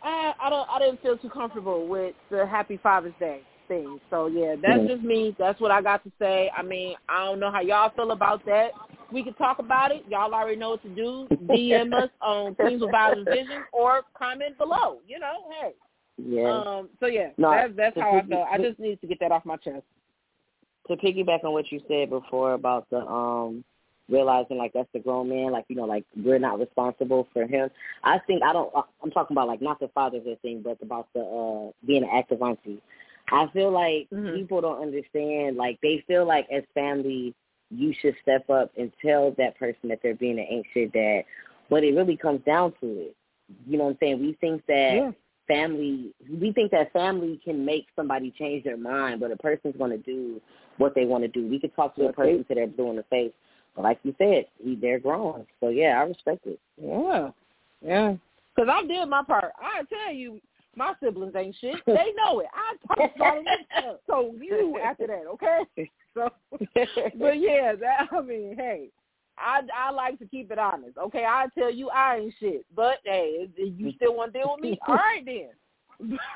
I, I, don't, I didn't feel too comfortable with the Happy Father's Day thing. So, yeah, that's just me. That's what I got to say. I mean, I don't know how y'all feel about that. We can talk about it. Y'all already know what to do. D M us on Queens with Vibes and Visions or comment below. You know, hey. Yeah. Um, so, yeah, no, that's, that's how I felt. I just needed to get that off my chest. To piggyback on what you said before about the um, realizing, like, that's the grown man, like, you know, like, we're not responsible for him. I think I don't – I'm talking about, like, not the fatherhood thing, but about the uh, being an active auntie. I feel like mm-hmm. people don't understand. Like, they feel like as family – you should step up and tell that person that they're being an ain't shit dad. But it really comes down to it. You know what I'm saying? We think that yeah. family, we think that family can make somebody change their mind, but a person's going to do what they want to do. We could talk to a person to their blue in the face, but like you said, they're grown. So yeah, I respect it. Yeah, yeah. Because I did my part. I tell you, my siblings ain't shit. They know it. I talk about it. So you after that, okay? So, but yeah, that, I mean, hey, I, I like to keep it honest. Okay, I tell you I ain't shit, but hey, you still want to deal with me? All right then.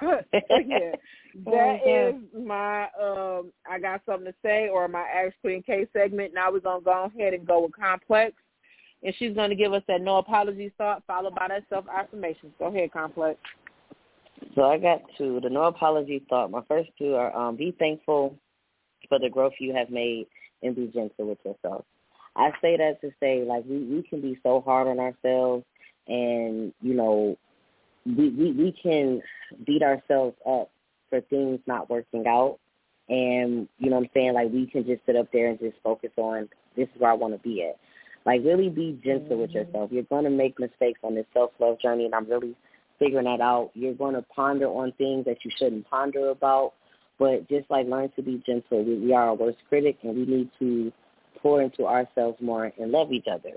But, yeah, that is my um, I got something to say or my Ask Queen K segment. Now we're gonna go ahead and go with Complex, and she's gonna give us that no apologies thought followed by that self affirmation. Go ahead, Complex. So I got two. The no apologies thought. My first two are um, be thankful for the growth you have made, and be gentle with yourself. I say that to say, like, we, we can be so hard on ourselves, and, you know, we, we, we can beat ourselves up for things not working out, and, you know what I'm saying, like, we can just sit up there and just focus on this is where I want to be at. Like, really be gentle mm-hmm. with yourself. You're going to make mistakes on this self-love journey, and I'm really figuring that out. You're going to ponder on things that you shouldn't ponder about. But just, like, learn to be gentle. We, we are our worst critic, and we need to pour into ourselves more and love each other.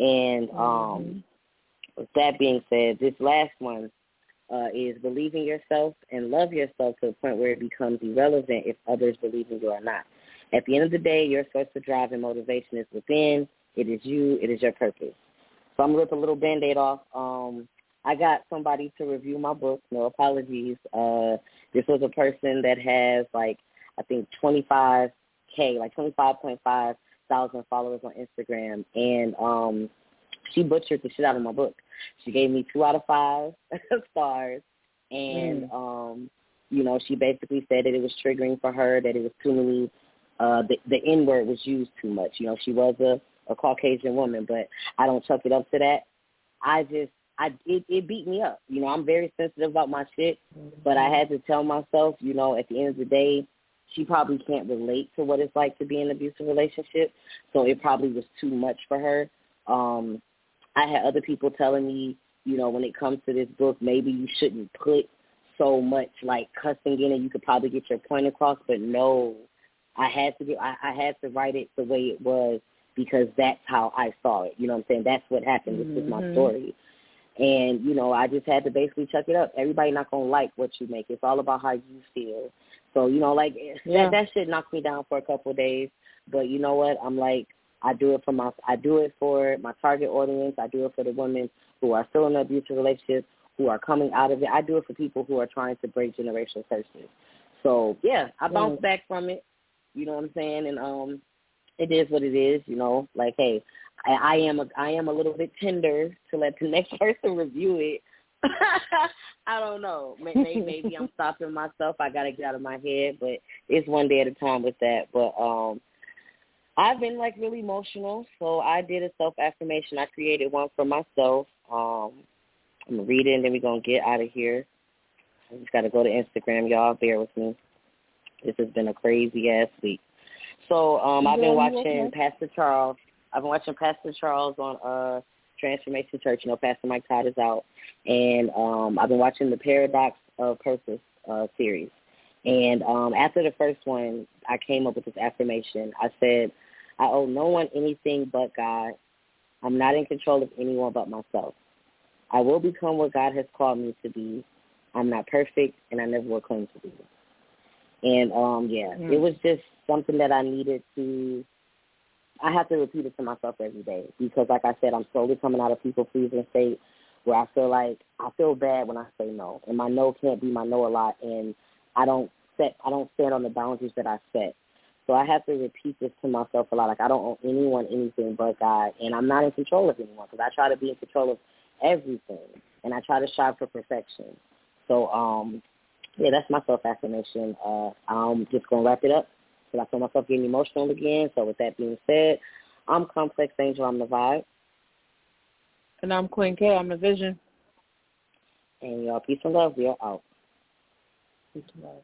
And um, mm-hmm. with that being said, this last one uh, is believe in yourself and love yourself to the point where it becomes irrelevant if others believe in you or not. At the end of the day, your source of drive and motivation is within. It is you. It is your purpose. So I'm going to rip a little Band-Aid off. Um I got somebody to review my book, no apologies. Uh, this was a person that has, like, I think twenty-five K, like twenty-five point five thousand followers on Instagram. And um, she butchered the shit out of my book. She gave me two out of five stars. And, mm. um, you know, she basically said that it was triggering for her, that it was too many, uh, the, the N-word was used too much. You know, she was a, a Caucasian woman, but I don't chuck it up to that. I just. I, it, it beat me up. You know, I'm very sensitive about my shit, but I had to tell myself, you know, at the end of the day, she probably can't relate to what it's like to be in an abusive relationship, so it probably was too much for her. Um, I had other people telling me, you know, when it comes to this book, maybe you shouldn't put so much, like, cussing in it. You could probably get your point across, but no, I had to get, I, I had to write it the way it was because that's how I saw it. You know what I'm saying? That's what happened. This mm-hmm. is my story. And, you know, I just had to basically chuck it up. Everybody not going to like what you make. It's all about how you feel. So, you know, like, yeah. that, that shit knocked me down for a couple of days. But you know what? I'm like, I do it for my I do it for my target audience. I do it for the women who are still in an abusive relationship, who are coming out of it. I do it for people who are trying to break generational curses. So, yeah, I bounced mm. back from it. You know what I'm saying? And um, it is what it is, you know. Like, hey. I, I am a, I am a little bit tender to let the next person review it. I don't know. Maybe, maybe I'm stopping myself. I got to get out of my head, but it's one day at a time with that. But um, I've been, like, really emotional, so I did a self-affirmation. I created one for myself. Um, I'm going to read it, and then we're going to get out of here. I just got to go to Instagram. Y'all bear with me. This has been a crazy-ass week. So um, I've been watching Pastor Charles. I've been watching Pastor Charles on uh, Transformation Church. You know, Pastor Mike Todd is out. And um, I've been watching the Paradox of Purpose uh, series. And um, after the first one, I came up with this affirmation. I said, I owe no one anything but God. I'm not in control of anyone but myself. I will become what God has called me to be. I'm not perfect, and I never will claim to be. And, um, yeah, mm. it was just something that I needed to – I have to repeat it to myself every day because, like I said, I'm slowly coming out of people-pleasing state where I feel like I feel bad when I say no, and my no can't be my no a lot, and I don't set I don't stand on the boundaries that I set. So I have to repeat this to myself a lot. Like, I don't owe anyone anything but God, and I'm not in control of anyone because I try to be in control of everything, and I try to strive for perfection. So, um, yeah, that's my self-affirmation. Uh, I'm just going to wrap it up because I feel myself getting emotional again. So with that being said, I'm Complex Angel. I'm the Vibe. And I'm Queen K. I'm the Vision. And y'all, peace and love. We are out. Peace and love.